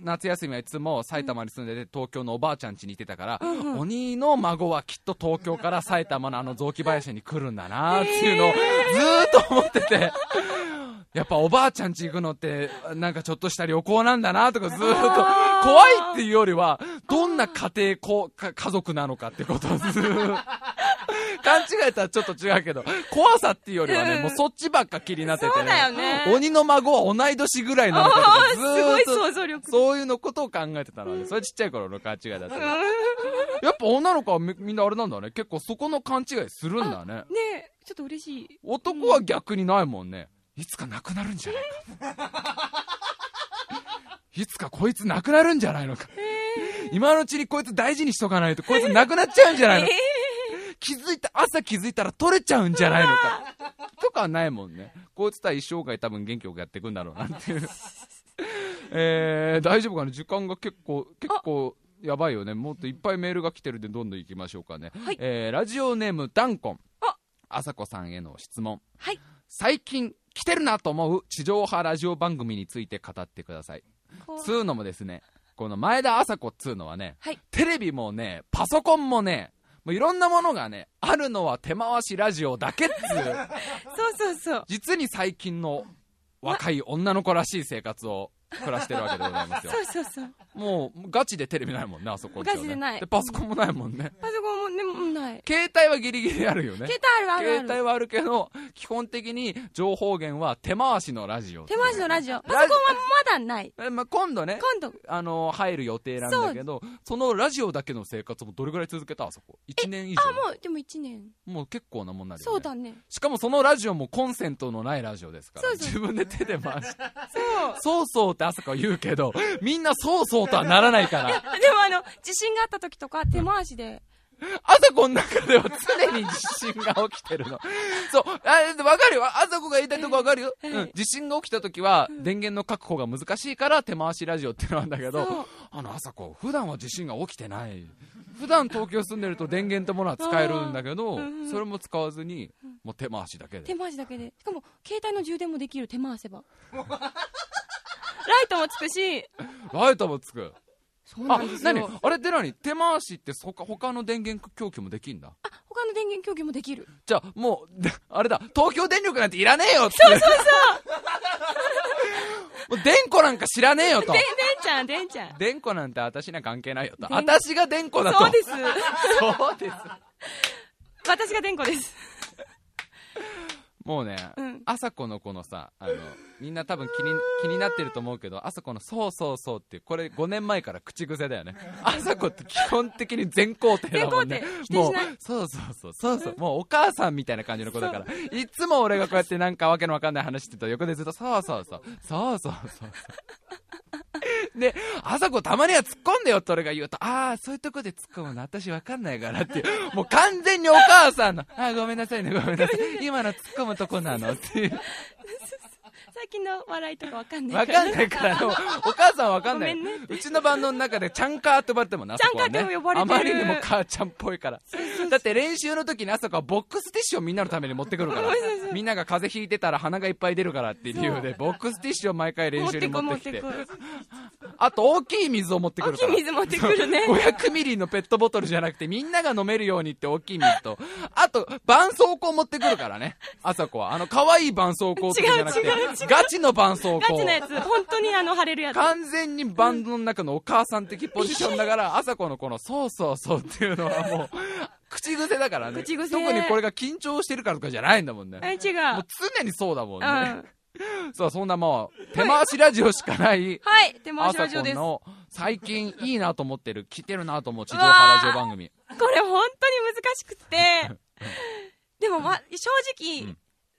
夏休みはいつも埼玉に住んでて東京のおばあちゃん家に行ってたから、うんうん、鬼の孫はきっと東京から埼玉のあの雑木林に来るんだなっていうのをずーっと思ってて、やっぱおばあちゃん家行くのってなんかちょっとした旅行なんだなとかずーっと、怖いっていうよりはどんな家庭こ家族なのかってことをずーっと勘違いとはちょっと違うけど、怖さっていうよりはね、うん、もうそっちばっか気になってて、ね、そうだよね、鬼の孫は同い年ぐらいなのかとか、ずーっとすごい想像力、そういうのことを考えてたので、それちっちゃい頃の勘違いだった、うん、やっぱ女の子はみんなあれなんだね、結構そこの勘違いするんだね。ねえ、ちょっと嬉しい。男は逆にないもんね、いつかなくなるんじゃないかいつかこいつなくなるんじゃないのか、今のうちにこいつ大事にしとかないとこいつなくなっちゃうんじゃないのか、気づいた朝気づいたら取れちゃうんじゃないのかとかはないもんね。こう言ったら一生涯多分元気よくやっていくんだろうなっていうえー、大丈夫かな、時間が結構結構やばいよね、もっといっぱいメールが来てるんでどんどんいきましょうかね、はい。えー、ラジオネームダンコン、あさこさんへの質問、はい。最近来てるなと思う地上波ラジオ番組について語ってください。つうのもですね、この前田あさこっつうのはね、はい、テレビもねパソコンもねもういろんなものがねあるのは手回しラジオだけっつうそうそうそう、実に最近の若い女の子らしい生活を暮らしてるわけでございますよそうそうそう、もうガチでテレビないもんねあそこ、ね、ガチでないで、パソコンもないもんね、パソコンも、ね、もうない、携帯はギリギリあるよね、携帯あるあるある、携帯はあるけど基本的に情報源は手回しのラジオ、手回しのラジオ、パソコンはまだないえ、まあ、今度ね今度、あのー、入る予定なんだけど、 そ, そのラジオだけの生活もどれぐらい続けたあそこ、いちねん以上、あもうでもいちねんもう結構なもんなるよね、そうだね、しかもそのラジオもコンセントのないラジオですから、そうそう自分で手で回してそうそうそうってあそこは言うけどみんなそうそうとはならないからでもあの地震があった時とか手回しであそこの中では常に地震が起きてるのそう、あ分かるよ、あそこが言いたいとこ分かるよ、えーえーうん、地震が起きた時は電源の確保が難しいから手回しラジオってのなんだけど、あのあそこ普段は地震が起きてない、普段東京住んでると電源ってものは使えるんだけど、うん、それも使わずにもう手回しだけで手回しだけで、しかも携帯の充電もできる、手回せばライトもつくし、ライトもつく。そうなんですよ。あ、何？あれって何？手回しってそか他の電源供給もできんだ。あ、他の電源供給もできる。じゃあもうあれだ、東京電力なんていらねえよって。そうそうそう。もう電子なんか知らねえよと。で、でんちゃんでんちゃん。電子なんて私には関係ないよと。私が電子だと。そうです。そうです。私が電子です。もうね、うん、あさこのこのさ、あのみんな多分気に気になってると思うけど、あさこのそうそうそうってこれごねんまえから口癖だよね。あさこって基本的に全肯定だもんね。もうそうそうそうそうそう、うん、もうお母さんみたいな感じの子だから、いつも俺がこうやってなんかわけのわかんない話してると横でずっとそうそうそうそうそうそう。で、あさこたまには突っ込んでよって俺が言うと、ああそういうとこで突っ込むの私わかんないからっていう、もう完全にお母さんのあーごめんなさいねごめんなさい今の突っ込むとこなのっていう最きの笑いとかわかんないから。わかんないから、お母さんわかんない。ね、うちのバンドの中でちゃんかーって呼ばれてもな、ちゃんかーって呼ばれてる。あまりにも母ちゃんっぽいから。そうそうそう、だって練習の時にあそこはボックスティッシュをみんなのために持ってくるから。そうそうそう、みんなが風邪ひいてたら鼻がいっぱい出るからっていう理由でボックスティッシュを毎回練習に持ってきて。あと大きい水を持ってくるから。大きい水持ってくるね。ごひゃくミリのペットボトルじゃなくてみんなが飲めるようにって大きい水と、あと絆創膏持ってくるからね。あそこはあの可愛い絆創膏とかじゃなくて、違う違う違う、ガチの絆創膏。ガチのやつ、本当にあの貼れるやつ。完全にバンドの中のお母さん的ポジションだから、あそこのこのそうそうそうっていうのはもう。口癖だからね。特にこれが緊張してるからとかじゃないんだもんね。え、違う。もう常にそうだもんね。うん、そう、そんなまあ手回しラジオしかない。はい、手回しラジオです。の最近いいなと思ってる、来てるなと思う地上波ラジオ番組。これ本当に難しくて、でもまあ正直、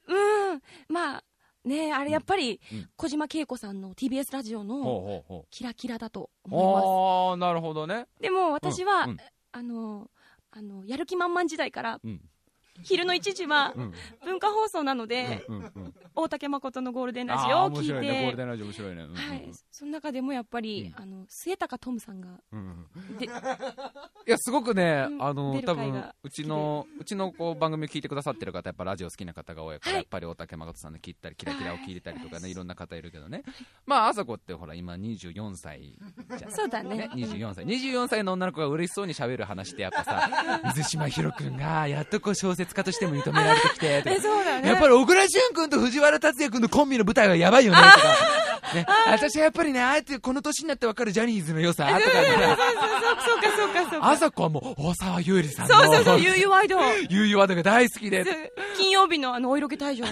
うん、うーん、まあね、あれやっぱり小島慶子さんの ティービーエス ラジオのキラキラだと思います。ああ、なるほどね。でも私は、うんうん、あの。あのやる気満々時代から、うん、昼のいちじは文化放送なので、うんうんうん、大竹誠のゴールデンラジオを聞いて、面白いね、ゴールデンラジオ面白いね、うんうん、はい、その中でもやっぱり、うん、あの末高トムさんが、うんうん、でいやすごくね、あの多分うちのうちのこう番組を聞いてくださってる方やっぱラジオ好きな方が多いから、はい、やっぱり大竹誠さんの聞いたりキラキラを聞いてたりとかね、はい、いろんな方いるけどね、はい、まああそこってほら今にじゅうよんさいじゃん。そうだね、にじゅうよんさいにじゅうよんさいの女の子が嬉しそうに喋る話ってやっぱさ水島ひろ君がやっとこう小説家としても認められてきてとか、そうだ、ね、やっぱり小倉旬君と藤原竜也君のコンビの舞台はやばいよねとか、ね、私はやっぱりね、あえてこの年になって分かるジャニーズの良さとか、ね、そうかそうかそうか、あそこはもう大沢優里さんのそうそうそう、ゆうゆワイドゆうゆワイドが大好きで、金曜日のあのお色気退場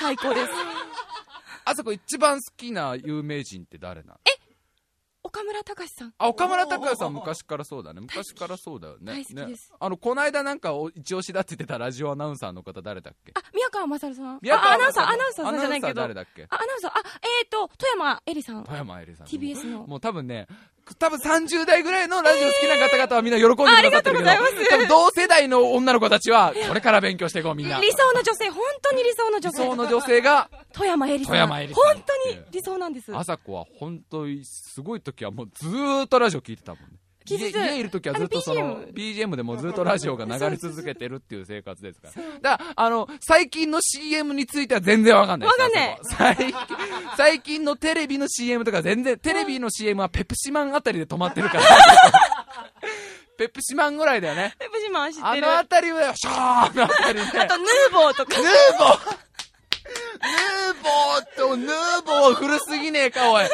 最高です。あそこ一番好きな有名人って誰なの？え、岡村隆史さん。あ、岡村隆史さん昔からそうだね。昔からそうだよね。大好きです。ね、あのこの間なんか一押しだって言ってたラジオアナウンサーの方誰だっけ？あ、宮川まさるさん。宮川アナウンサー、アナウンサーさんじゃないけど。アナウンサー誰だっけ？あ、アナウンサー、あ、えっ、ー、と富山えりさん。富山えりさん。ティービーエス の。もう多分ね、多分さんじゅう代ぐらいのラジオ好きな方々はみんな喜んでくださってるけど、えー、ありがとうございます。多分同世代の女の子たちはこれから勉強していこうみんな。理想の女性、本当に理想の女性。理想の女性が富山えりさん。富山えりさん。本当に理想なんです。あさこは本当にすごい時。もうずーっとラジオ聞いてたもんね。家にいるときはずっとその ビージーエム でもずっとラジオが流れ続けてるっていう生活ですから。だからあの最近の シーエム については全然わかんない。わかんない。最近、最近のテレビの シーエム とか全然、テレビの シーエム はペプシマンあたりで止まってるから。ペプシマンぐらいだよね。ペプシマン知ってる。あのあたりはシャーのあたりで。あとヌーボーとか。ヌーボー。ヌーボーとヌーボー古すぎねえかおい。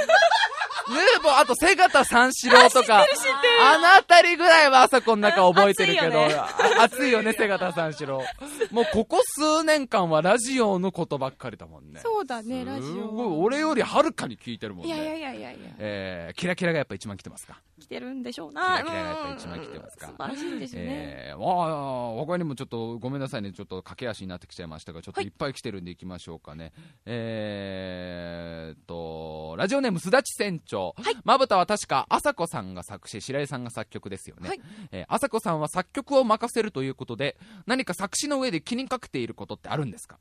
ヌーボー、あと瀬形三四郎とか あ, あのあたりぐらいはあそこの中覚えてるけど、熱いよね瀬形三四郎。もうここ数年間はラジオのことばっかりだもんね。そうだね、ラジオ俺よりはるかに聞いてるもんね。いやいやいやい や, いや、えー、キラキラがやっぱ一番来てますか？来てるんでしょうな。キラキラがやっぱ一番来てますか？素晴らしいですね。えー、わー、他にもちょっとごめんなさいね、ちょっと駆け足になってきちゃいましたが、ちょっといっぱい来てるんでいきましょうかね、はい、えーっとラジオネームすだち船長。まぶたは確か朝子さんが作詞、白井さんが作曲ですよね、はい、えー、朝子さんは作曲を任せるということで、何か作詞の上で気にかけていることってあるんですか？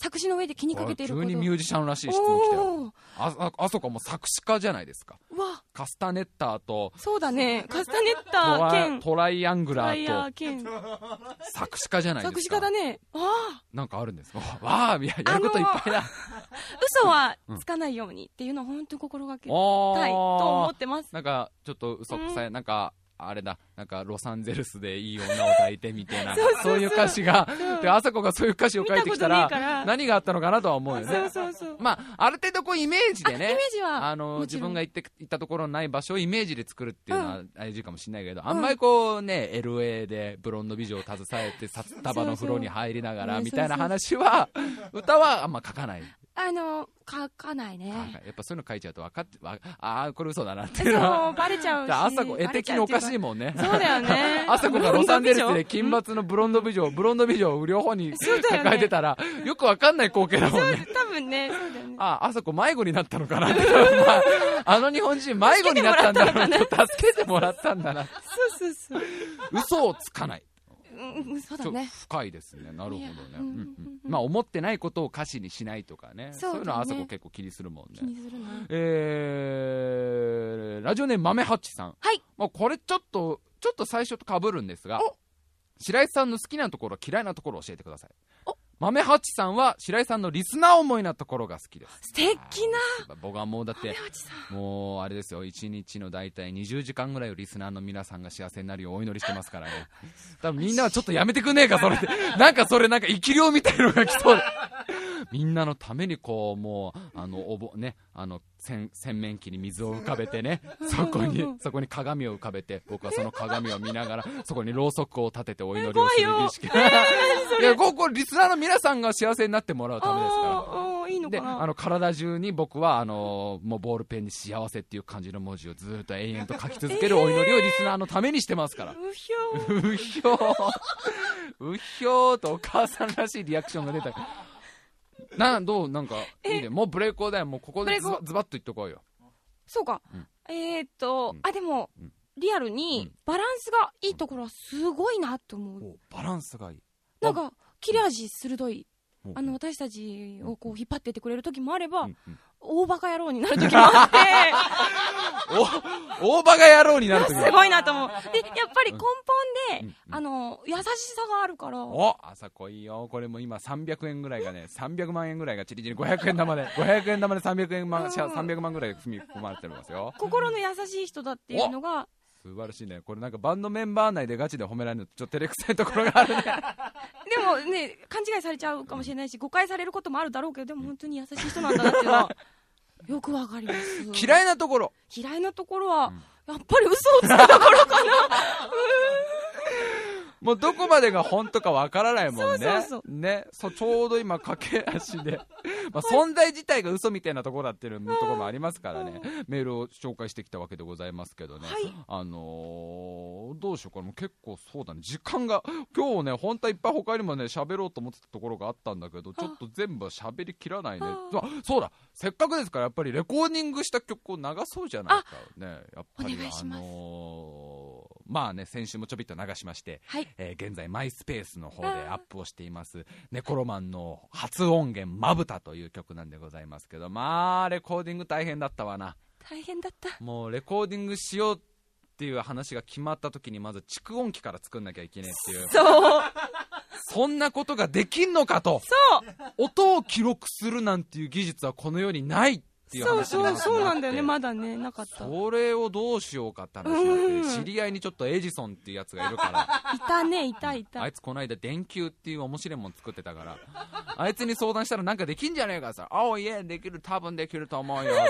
作詞の上で気にかけていること、急にミュージシャンらしい質問来てる。あ、あそこも作詞家じゃないですか。わ、カスタネッターと、そうだね、カスタネッター兼トライアングラーと作詞家じゃないですか。作詞家だね。あ、なんかあるんですか？わあ、いや、やることいっぱいだ。嘘はつかないようにっていうのを本当に心がけたいと思ってます。なんかちょっと嘘くさい、うん、なんかあれだ、なんかロサンゼルスでいい女を抱いてみたいなそうそうそう、そういう歌詞が、うん、であさこがそういう歌詞を書いてきたら、何があったのかなとは思うよね。そうそうそう、まあある程度こうイメージでね、イメージはあの自分が行って行ったところのない場所をイメージで作るっていうのは大事かもしれないけど、うん、あんまりこうね エルエー でブロンド美女を携えて札束の風呂に入りながらみたいな話は、そうそうそう、歌はあんま書かない。あの書かないね。やっぱそういうの書いちゃうと分かって、わああこれ嘘だなっていうのはバレちゃうし。あさこ絵的におかしいもんね。そうだよね。あさこがロサンゼルスで金髪のブロンド美女、ブロンド美女を両方に抱えてたら よ,、ね、よく分かんない光景だもんね。多分ね。そうだよね。ああさこ迷子になったのかなって。あの日本人迷子になったんだろう。助けてもらったんだな。そうそうそう。嘘をつかない。うん、そうだね、深いですね。なるほどね、うんうんうん、まあ思ってないことを歌詞にしないとかね、そう、ね、そういうのはあそこ結構気にするもんね。気にするね。えー、ラジオネーム豆八さん、はい、まあ、これちょっとちょっと最初と被るんですが、白井さんの好きなところ嫌いなところを教えてください。お豆八さんは白井さんのリスナー思いなところが好きです。素敵な。僕はもうだってもうあれですよ、いちにちの大体にじゅうじかんぐらいをリスナーの皆さんが幸せになるようお祈りしてますからね。多分みんなはちょっとやめてくんねえかそれってなんかそれなんか生き量みたいのが来そうでみんなのためにこうもうあのおぼねあの洗面器に水を浮かべてね、そこにそこに鏡を浮かべて、僕はその鏡を見ながらそこにろうそくを立ててお祈りをする儀式。いや、ここリスナーの皆さんが幸せになってもらうためですから。いいのかな。で、あの体中に僕はあのもうボールペンに幸せっていう漢字の文字をずっと延々と書き続けるお祈りをリスナーのためにしてますから、えー、うひょううひょうとお母さんらしいリアクションが出た。などうなんかいいね、もうブレイクだよ。もうここでズバッと言っとこうよ。そうか、うん、えー、っと、うん、あでも、うん、リアルにバランスがいいところはすごいなと思う、うん、バランスがいい。なんか切れ味鋭い、あの私たちをこう引っ張ってってくれる時もあれば、うんうん、大バカ野郎になる時もあってお大バカ野郎になる時すごいなと思う。でやっぱり根本で、うんうん、あの優しさがあるから。おあさこいいよ。これも今さんびゃくえんぐらいがね、さんびゃくまんえんぐらいがチリチリごひゃくえん玉でごひゃくえん玉でさんびゃくえん、ま、さんびゃくまんぐらい踏み込まれてますよ。心の優しい人だっていうのが素晴らしいね。これなんかバンドメンバー内でガチで褒められるのちょっと照れくさいところがあるねでもね、勘違いされちゃうかもしれないし、誤解されることもあるだろうけど、でも本当に優しい人なんだなっていうのはよくわかります。嫌いなところ嫌いなところは、うん、やっぱり嘘をつくところかなもうどこまでが本当かわからないもんね。そうそうそう、ね、そうちょうど今駆け足でまあ存在自体が嘘みたいなところだっていうところもありますからね。メールを紹介してきたわけでございますけどね、はい、あのー、どうしようかな。もう結構そうだね、時間が今日ね本当はいっぱい他にもね喋ろうと思ってたところがあったんだけど、ちょっと全部喋りきらないね。あそうだ、せっかくですからやっぱりレコーディングした曲を流そうじゃないかね。やっぱりあのー、まあね先週もちょびっと流しまして、はい、えー、現在マイスペースの方でアップをしていますネコロマンの初音源まぶたという曲なんでございますけど、まあレコーディング大変だったわな。大変だった。もうレコーディングしようっていう話が決まった時にまず蓄音機から作んなきゃいけないっていう、そうそんなことができんのかと。そう音を記録するなんていう技術はこの世にないっていう話になって。そうそうそうなんだよね、まだねなかった。それをどうしようかって話になって、知り合いにちょっとエジソンっていうやつがいるからいたねいたいた、うん、あいつこの間電球っていう面白いもん作ってたからあいつに相談したらなんかできんじゃねえかさあ、おいえできる、多分できると思うよって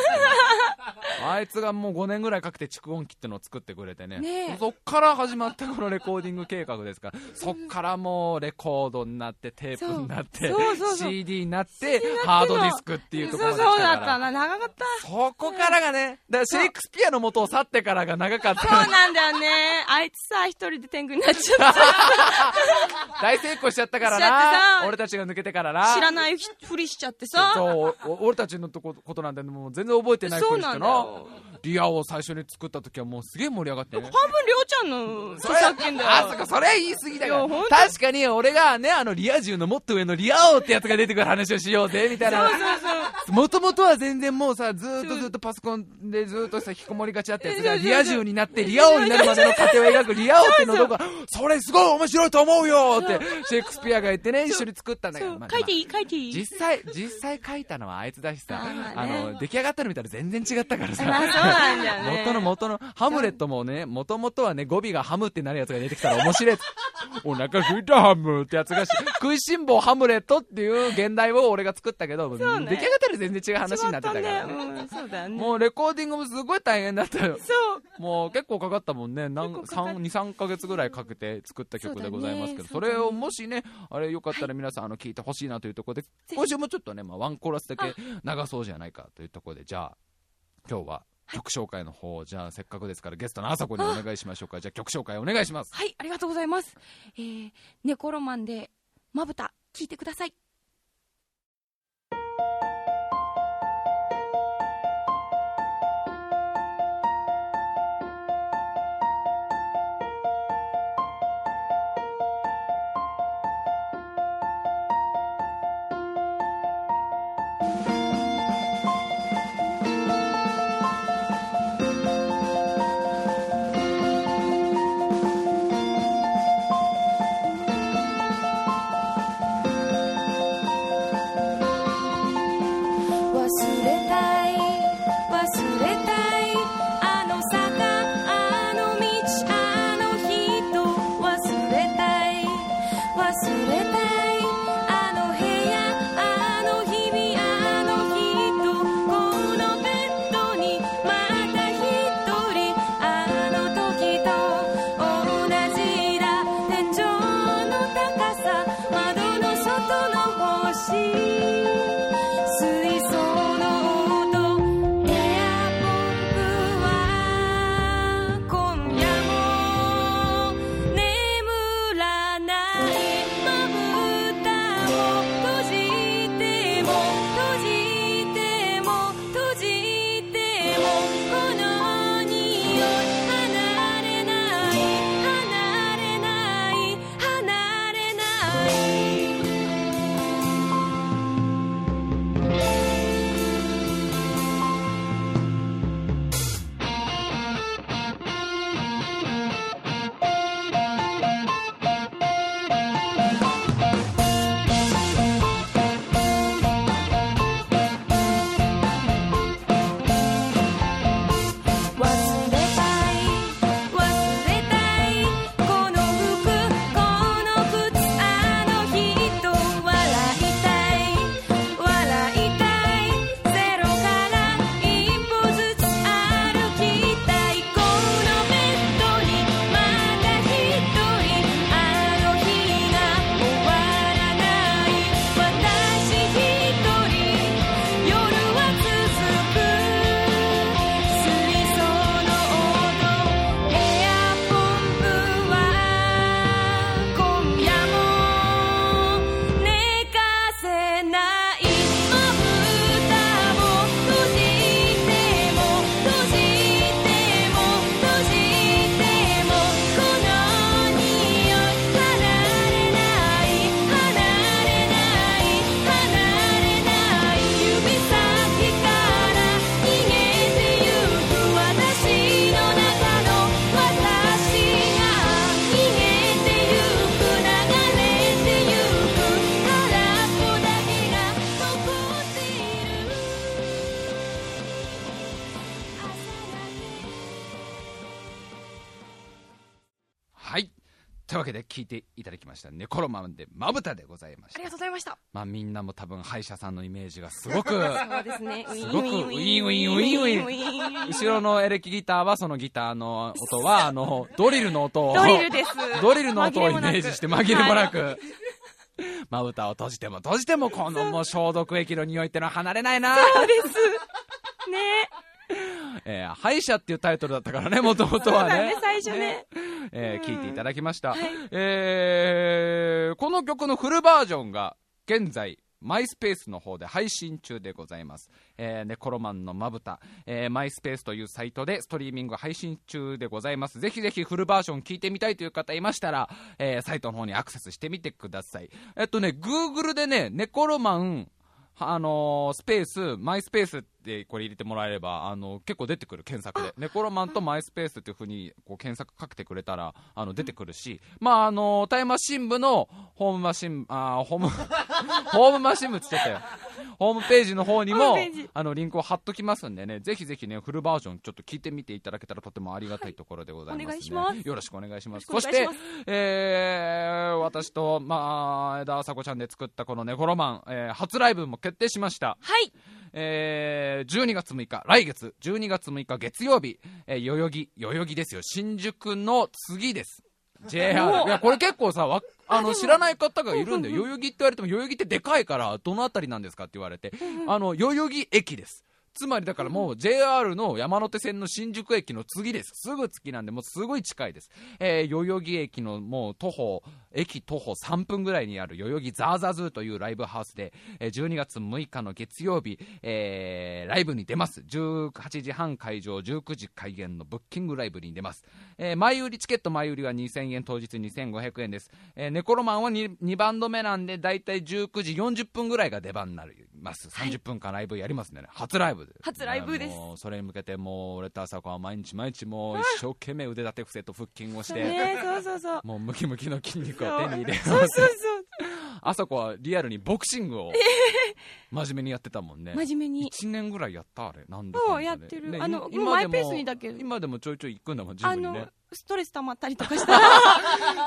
あいつがもうごねんぐらいかけて蓄音機ってのを作ってくれて ね, ねそっから始まったこのレコーディング計画ですから、そっからもうレコードになってテープになってそうそうそうそう シーディー になってハードディスクっていうところでしたから。そうだったな、長かった。そこからがね、だからシェイクスピアの元を去ってからが長かった。そうなんだよね、あいつさ一人で天狗になっちゃった大成功しちゃったからな、俺たちが抜けてからな、知らないふりしちゃってさ。そう俺たちのとこことなんてもう全然覚えてないふりしてな。リアを最初に作った時はもうすげえ盛り上がって、ね、半分りょうちゃんの著作権だよ。あそこそれ言い過ぎだよ。確かに俺がねあのリア充のもっと上のリア王ってやつが出てくる話をしようぜみたいなもともとは全然もうさずっとずっとパソコンでずっとさ引きこもりがちだったやつがリア充になってリア王になるまでの過程を描くリア王ってのどこかそれすごい面白いと思うよってシェイクスピアが言ってね一緒に作ったんだけど、まあ、書いていい書いていい実際実際書いたのはあいつだしさ、あの出来上がったの見たら全然違ったからさ元の元のハムレットもねもともとはね語尾がハムってなるやつが出てきたら面白いお腹すいたハムってやつがし食いしん坊ハムレットっていう現代を俺が作ったけど、ね、出来上がったら全然違う話になってたからね、うん、そうだね。もうレコーディングもすごい大変だったよ。そうもう結構かかったもんね。 にさんかげつぐらいかけて作った曲でございますけど、 そ,、ね そ, ね、それをもしねあれよかったら皆さん、はい、あの聞いてほしいなというところで今週もちょっとね、まあ、ワンコーラスだけ流そうじゃないかというところで、じゃあ今日は曲紹介の方、はい、じゃあせっかくですからゲストのあさこにお願いしましょうか。じゃあ曲紹介お願いします。はい、ありがとうございます。えー、ネコロマンでまぶた聞いてください。いうわけで聞いていただきましたネコロマンでまぶたでございました。ありがとうございました。まあみんなも多分歯医者さんのイメージがすごくそうですね、すごくウィンウィンウィンウィンウィン、後ろのエレキギターはそのギターの音はあのドリルの音をドリルですドリルの音をイメージして紛れもなく、はい、まぶたを閉じても閉じてもこのもう消毒液の匂いってのは離れないな。そうですねえー、歯医者っていうタイトルだったからね、もともとは ね, ね最初ね、えー、聞いていただきました、はい、えー、この曲のフルバージョンが現在マイスペースの方で配信中でございます、えー、ネコロマンのまぶた、えー、マイスペースというサイトでストリーミング配信中でございます。ぜひぜひフルバージョン聞いてみたいという方いましたら、えー、サイトの方にアクセスしてみてください。えっとね Google でねネコロマンあのー、スペースマイスペースってこれ入れてもらえればあの結構出てくる、検索でネコロマンとマイスペースっていう風にこう検索かけてくれたらあの出てくるし、まああのー、タイマ新聞のホームマシンあーホームホームマシン部って言ってたよホームページの方にもあのリンクを貼っときますんでね、ぜひぜひねフルバージョンちょっと聞いてみていただけたらとてもありがたいところでございます、ね、はい、お願いします。よろしくお願いします。そして、えー、私と、まあ、江田朝子ちゃんで作ったこのネコロマン、えー、初ライブも決定しました。はい、えー、じゅうにがつむいか来月じゅうにがつむいか月曜日、えー、代々木代々木ですよ、新宿の次です ジェイアール。 いやこれ結構さわあの知らない方がいるんで、代々木って言われても代々木ってでかいからどのあたりなんですかって言われて、あの代々木駅です。つまりだからもう ジェイアール の山手線の新宿駅の次です。すぐ月なんでもうすごい近いです、えー、代々木駅のもう徒歩駅徒歩さんぷんぐらいにある代々木ザーザズーというライブハウスでじゅうにがつむいかの月曜日、えー、ライブに出ます。じゅうはちじはん開場じゅうくじ開演のブッキングライブに出ます、えー、前売りチケット前売りはにせんえん当日にせんごひゃくえんです、えー、ネコロマンは 2, 2バンド目なんでだいたいじゅうくじよんじゅっぷんぐらいが出番になります。さんじゅっぷんかんライブやりますんでね、初ライブ初ライブです。もうそれに向けてもう俺と朝子は毎日毎日もう一生懸命腕立て伏せと腹筋をして、ね、そうそうそう、もうムキムキの筋肉を手に入れようそうそうそう、朝子はリアルにボクシングを真面目にやってたもんね。真面目にいちねんぐらいやった。あれなんだかんだ、ね、そうやってる、ね、あのもうマイペースにだけど今でもちょいちょい行くんだもんジムにね。ストレス溜まったりとかしたら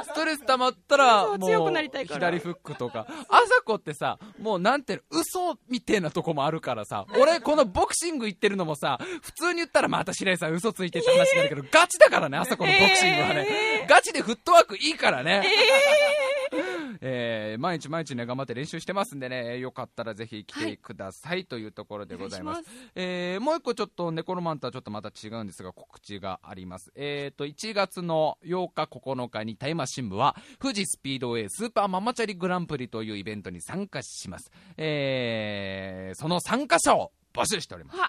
ストレス溜まったらもう左フックとか。あさこってさもうなんていうの嘘みてえなとこもあるからさ、俺このボクシング行ってるのもさ普通に言ったらまた白井さん嘘ついてって話になるけど、ガチだからねあさこのボクシングはね、えー、ガチでフットワークいいからね、えーえー、毎日毎日ね頑張って練習してますんでね、よかったらぜひ来てください、はい、というところでございます。えー、もう一個ちょっとネコロマンとはちょっとまた違うんですが告知があります。えーといちがつのようかここのかにタイマー新部は富士スピードウェイスーパーママチャリグランプリというイベントに参加します、えー、その参加者を募集しております。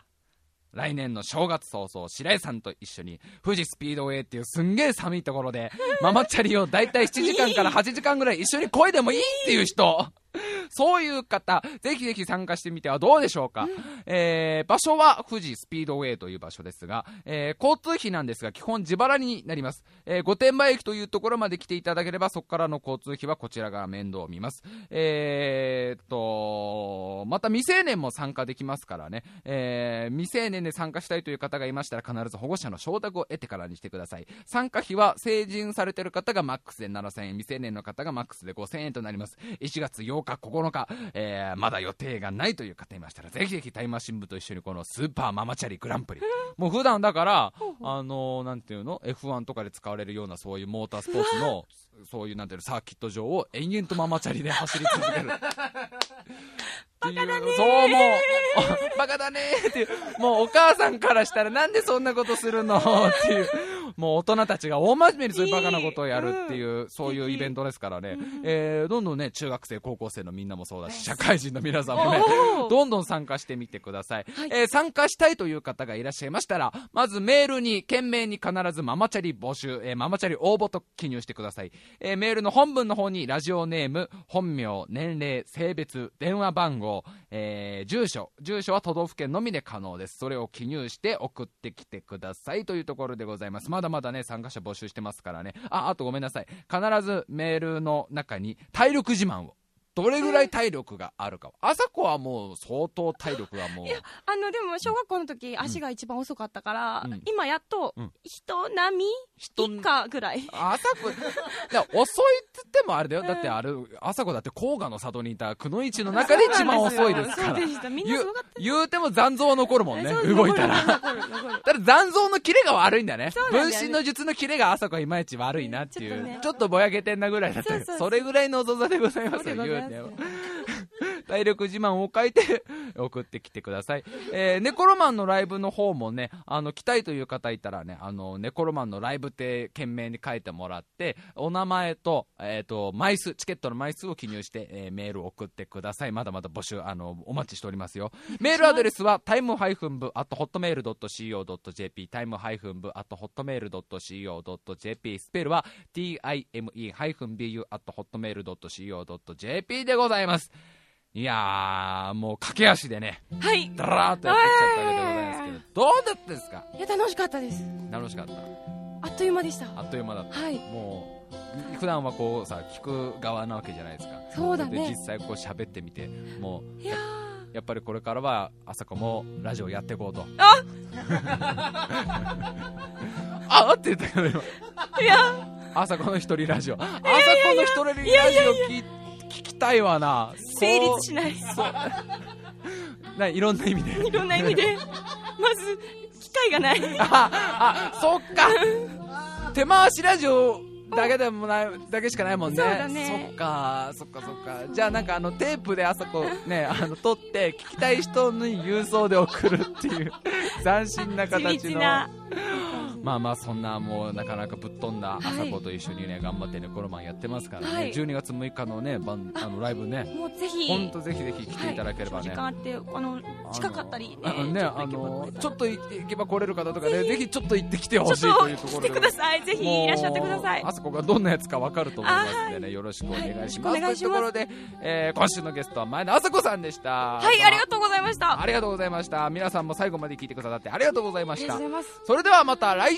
来年の正月早々白井さんと一緒に富士スピードウェイっていうすんげえ寒いところでママチャリをだいたいしちじかんからはちじかんぐらい一緒に漕いでもいいっていう人そういう方ぜひぜひ参加してみてはどうでしょうか、うん、えー、場所は富士スピードウェイという場所ですが、えー、交通費なんですが基本自腹になります。えー、御殿場駅というところまで来ていただければそこからの交通費はこちらが面倒を見ます。えー、っとまた未成年も参加できますからね、えー、未成年で参加したいという方がいましたら必ず保護者の承諾を得てからにしてください。参加費は成人されている方がマックスでななせんえん、未成年の方がマックスでごせんえんとなります。いちがつようかここのか、えー、まだ予定がないという方いましたらぜひぜひタイマー新部と一緒にこのスーパーママチャリグランプリ、もう普段だからあのなんていうの エフワン とかで使われるようなそういうモータースポーツのそういうなんていうのサーキット場を延々とママチャリで走り続けるバカだねーそうもうバカだねーっていう、もうお母さんからしたらなんでそんなことするのっていう、もう大人たちが大真面目にそういうバカなことをやるっていう、うん、そういうイベントですからね、うん、えー、どんどんね中学生高校生のみんなもそうだし社会人の皆さんもねどんどん参加してみてください、はい、えー、参加したいという方がいらっしゃいましたらまずメールに件名に必ずママチャリ募集、えー、ママチャリ応募と記入してください、えー、メールの本文の方にラジオネーム本名年齢性別電話番号、えー、住所住所は都道府県のみで可能です。それを記入して送ってきてくださいというところでございます。まだまだね参加者募集してますからね。あ、あとごめんなさい、必ずメールの中に体力自慢をどれぐらい体力があるか。あさこはもう相当体力がもう。いや、あのでも小学校の時、うん、足が一番遅かったから、うん、今やっと人並み以下ぐらい。あさこ、遅いって言ってもあれだよ。だってある、あさこだって甲賀の里にいたくの一の中で一番遅いですから。そうでした。みんなすごかった。言うても残像残るもんね。動いたら。だから残像のキレが悪いんだね。分身の術のキレがあさこはいまいち悪いなっていう。ちょっとね、ちょっとぼやけてんなぐらいだった。それぐらいのぞざでございますよ。体力自慢を書いて送ってきてください。えー、ネコロマンのライブの方もね、あの来たいという方いたらね、あのネコロマンのライブって懸命に書いてもらって、お名前と、えーと枚数、チケットの枚数を記入して、えー、メールを送ってください。まだまだ募集、あのお待ちしておりますよ。メールアドレスはタイムハイフン部 at hotmail.co.jp、 タイムハイフン部 at hotmail.co.jp、 スペルは time ハイフン bu at hotmail.co.jp でございます。いやー、もう駆け足でね、はい、ダラーっとやってきちゃったわけでございますけど、どうだったですか？いや、楽しかったです。楽しかった。あっという間でした。あっという間だった、はい、もう普段はこうさ、聞く側なわけじゃないですか。そうだね。で実際こう喋ってみて、もういややっぱりこれからはあさこもラジオやっていこうと。ああって言ったけど、今いやあさこの一人ラジオ、あさこの一人ラジオ聞いて聞きたいわな。成立しない。な、いろんな意味で。いろんな意味で。まず機会がない。ああ、そっか。手回しラジオだけでもないだけしかないもんね。そうだね。そっかそっかそっか。じゃあなんかあのテープであさこね、あの撮って聞きたい人に郵送で送るっていう斬新な形の。まあまあ、そんなもうなかなかぶっ飛んだあさこと一緒にね、頑張ってねこのマンやってますからね、はい、じゅうにがつむいかのね、バンあのライブね、もうぜひ本当ぜひぜひ来ていただければね、はい、時間あって、あの近かったりね、あのちょっと行けば来れる方とかね、ぜひちょっと行ってきてほしいというところで、来てください、ぜひいらっしゃってください。あさこがどんなやつか分かると思いますのでね、よろしくお願いします、はい、というところで、えー、今週のゲストは前田あさこさんでした。はい、ありがとうございました。ありがとうございました。皆さんも最後まで聞いてくださってありがとうございました。それではまた来週。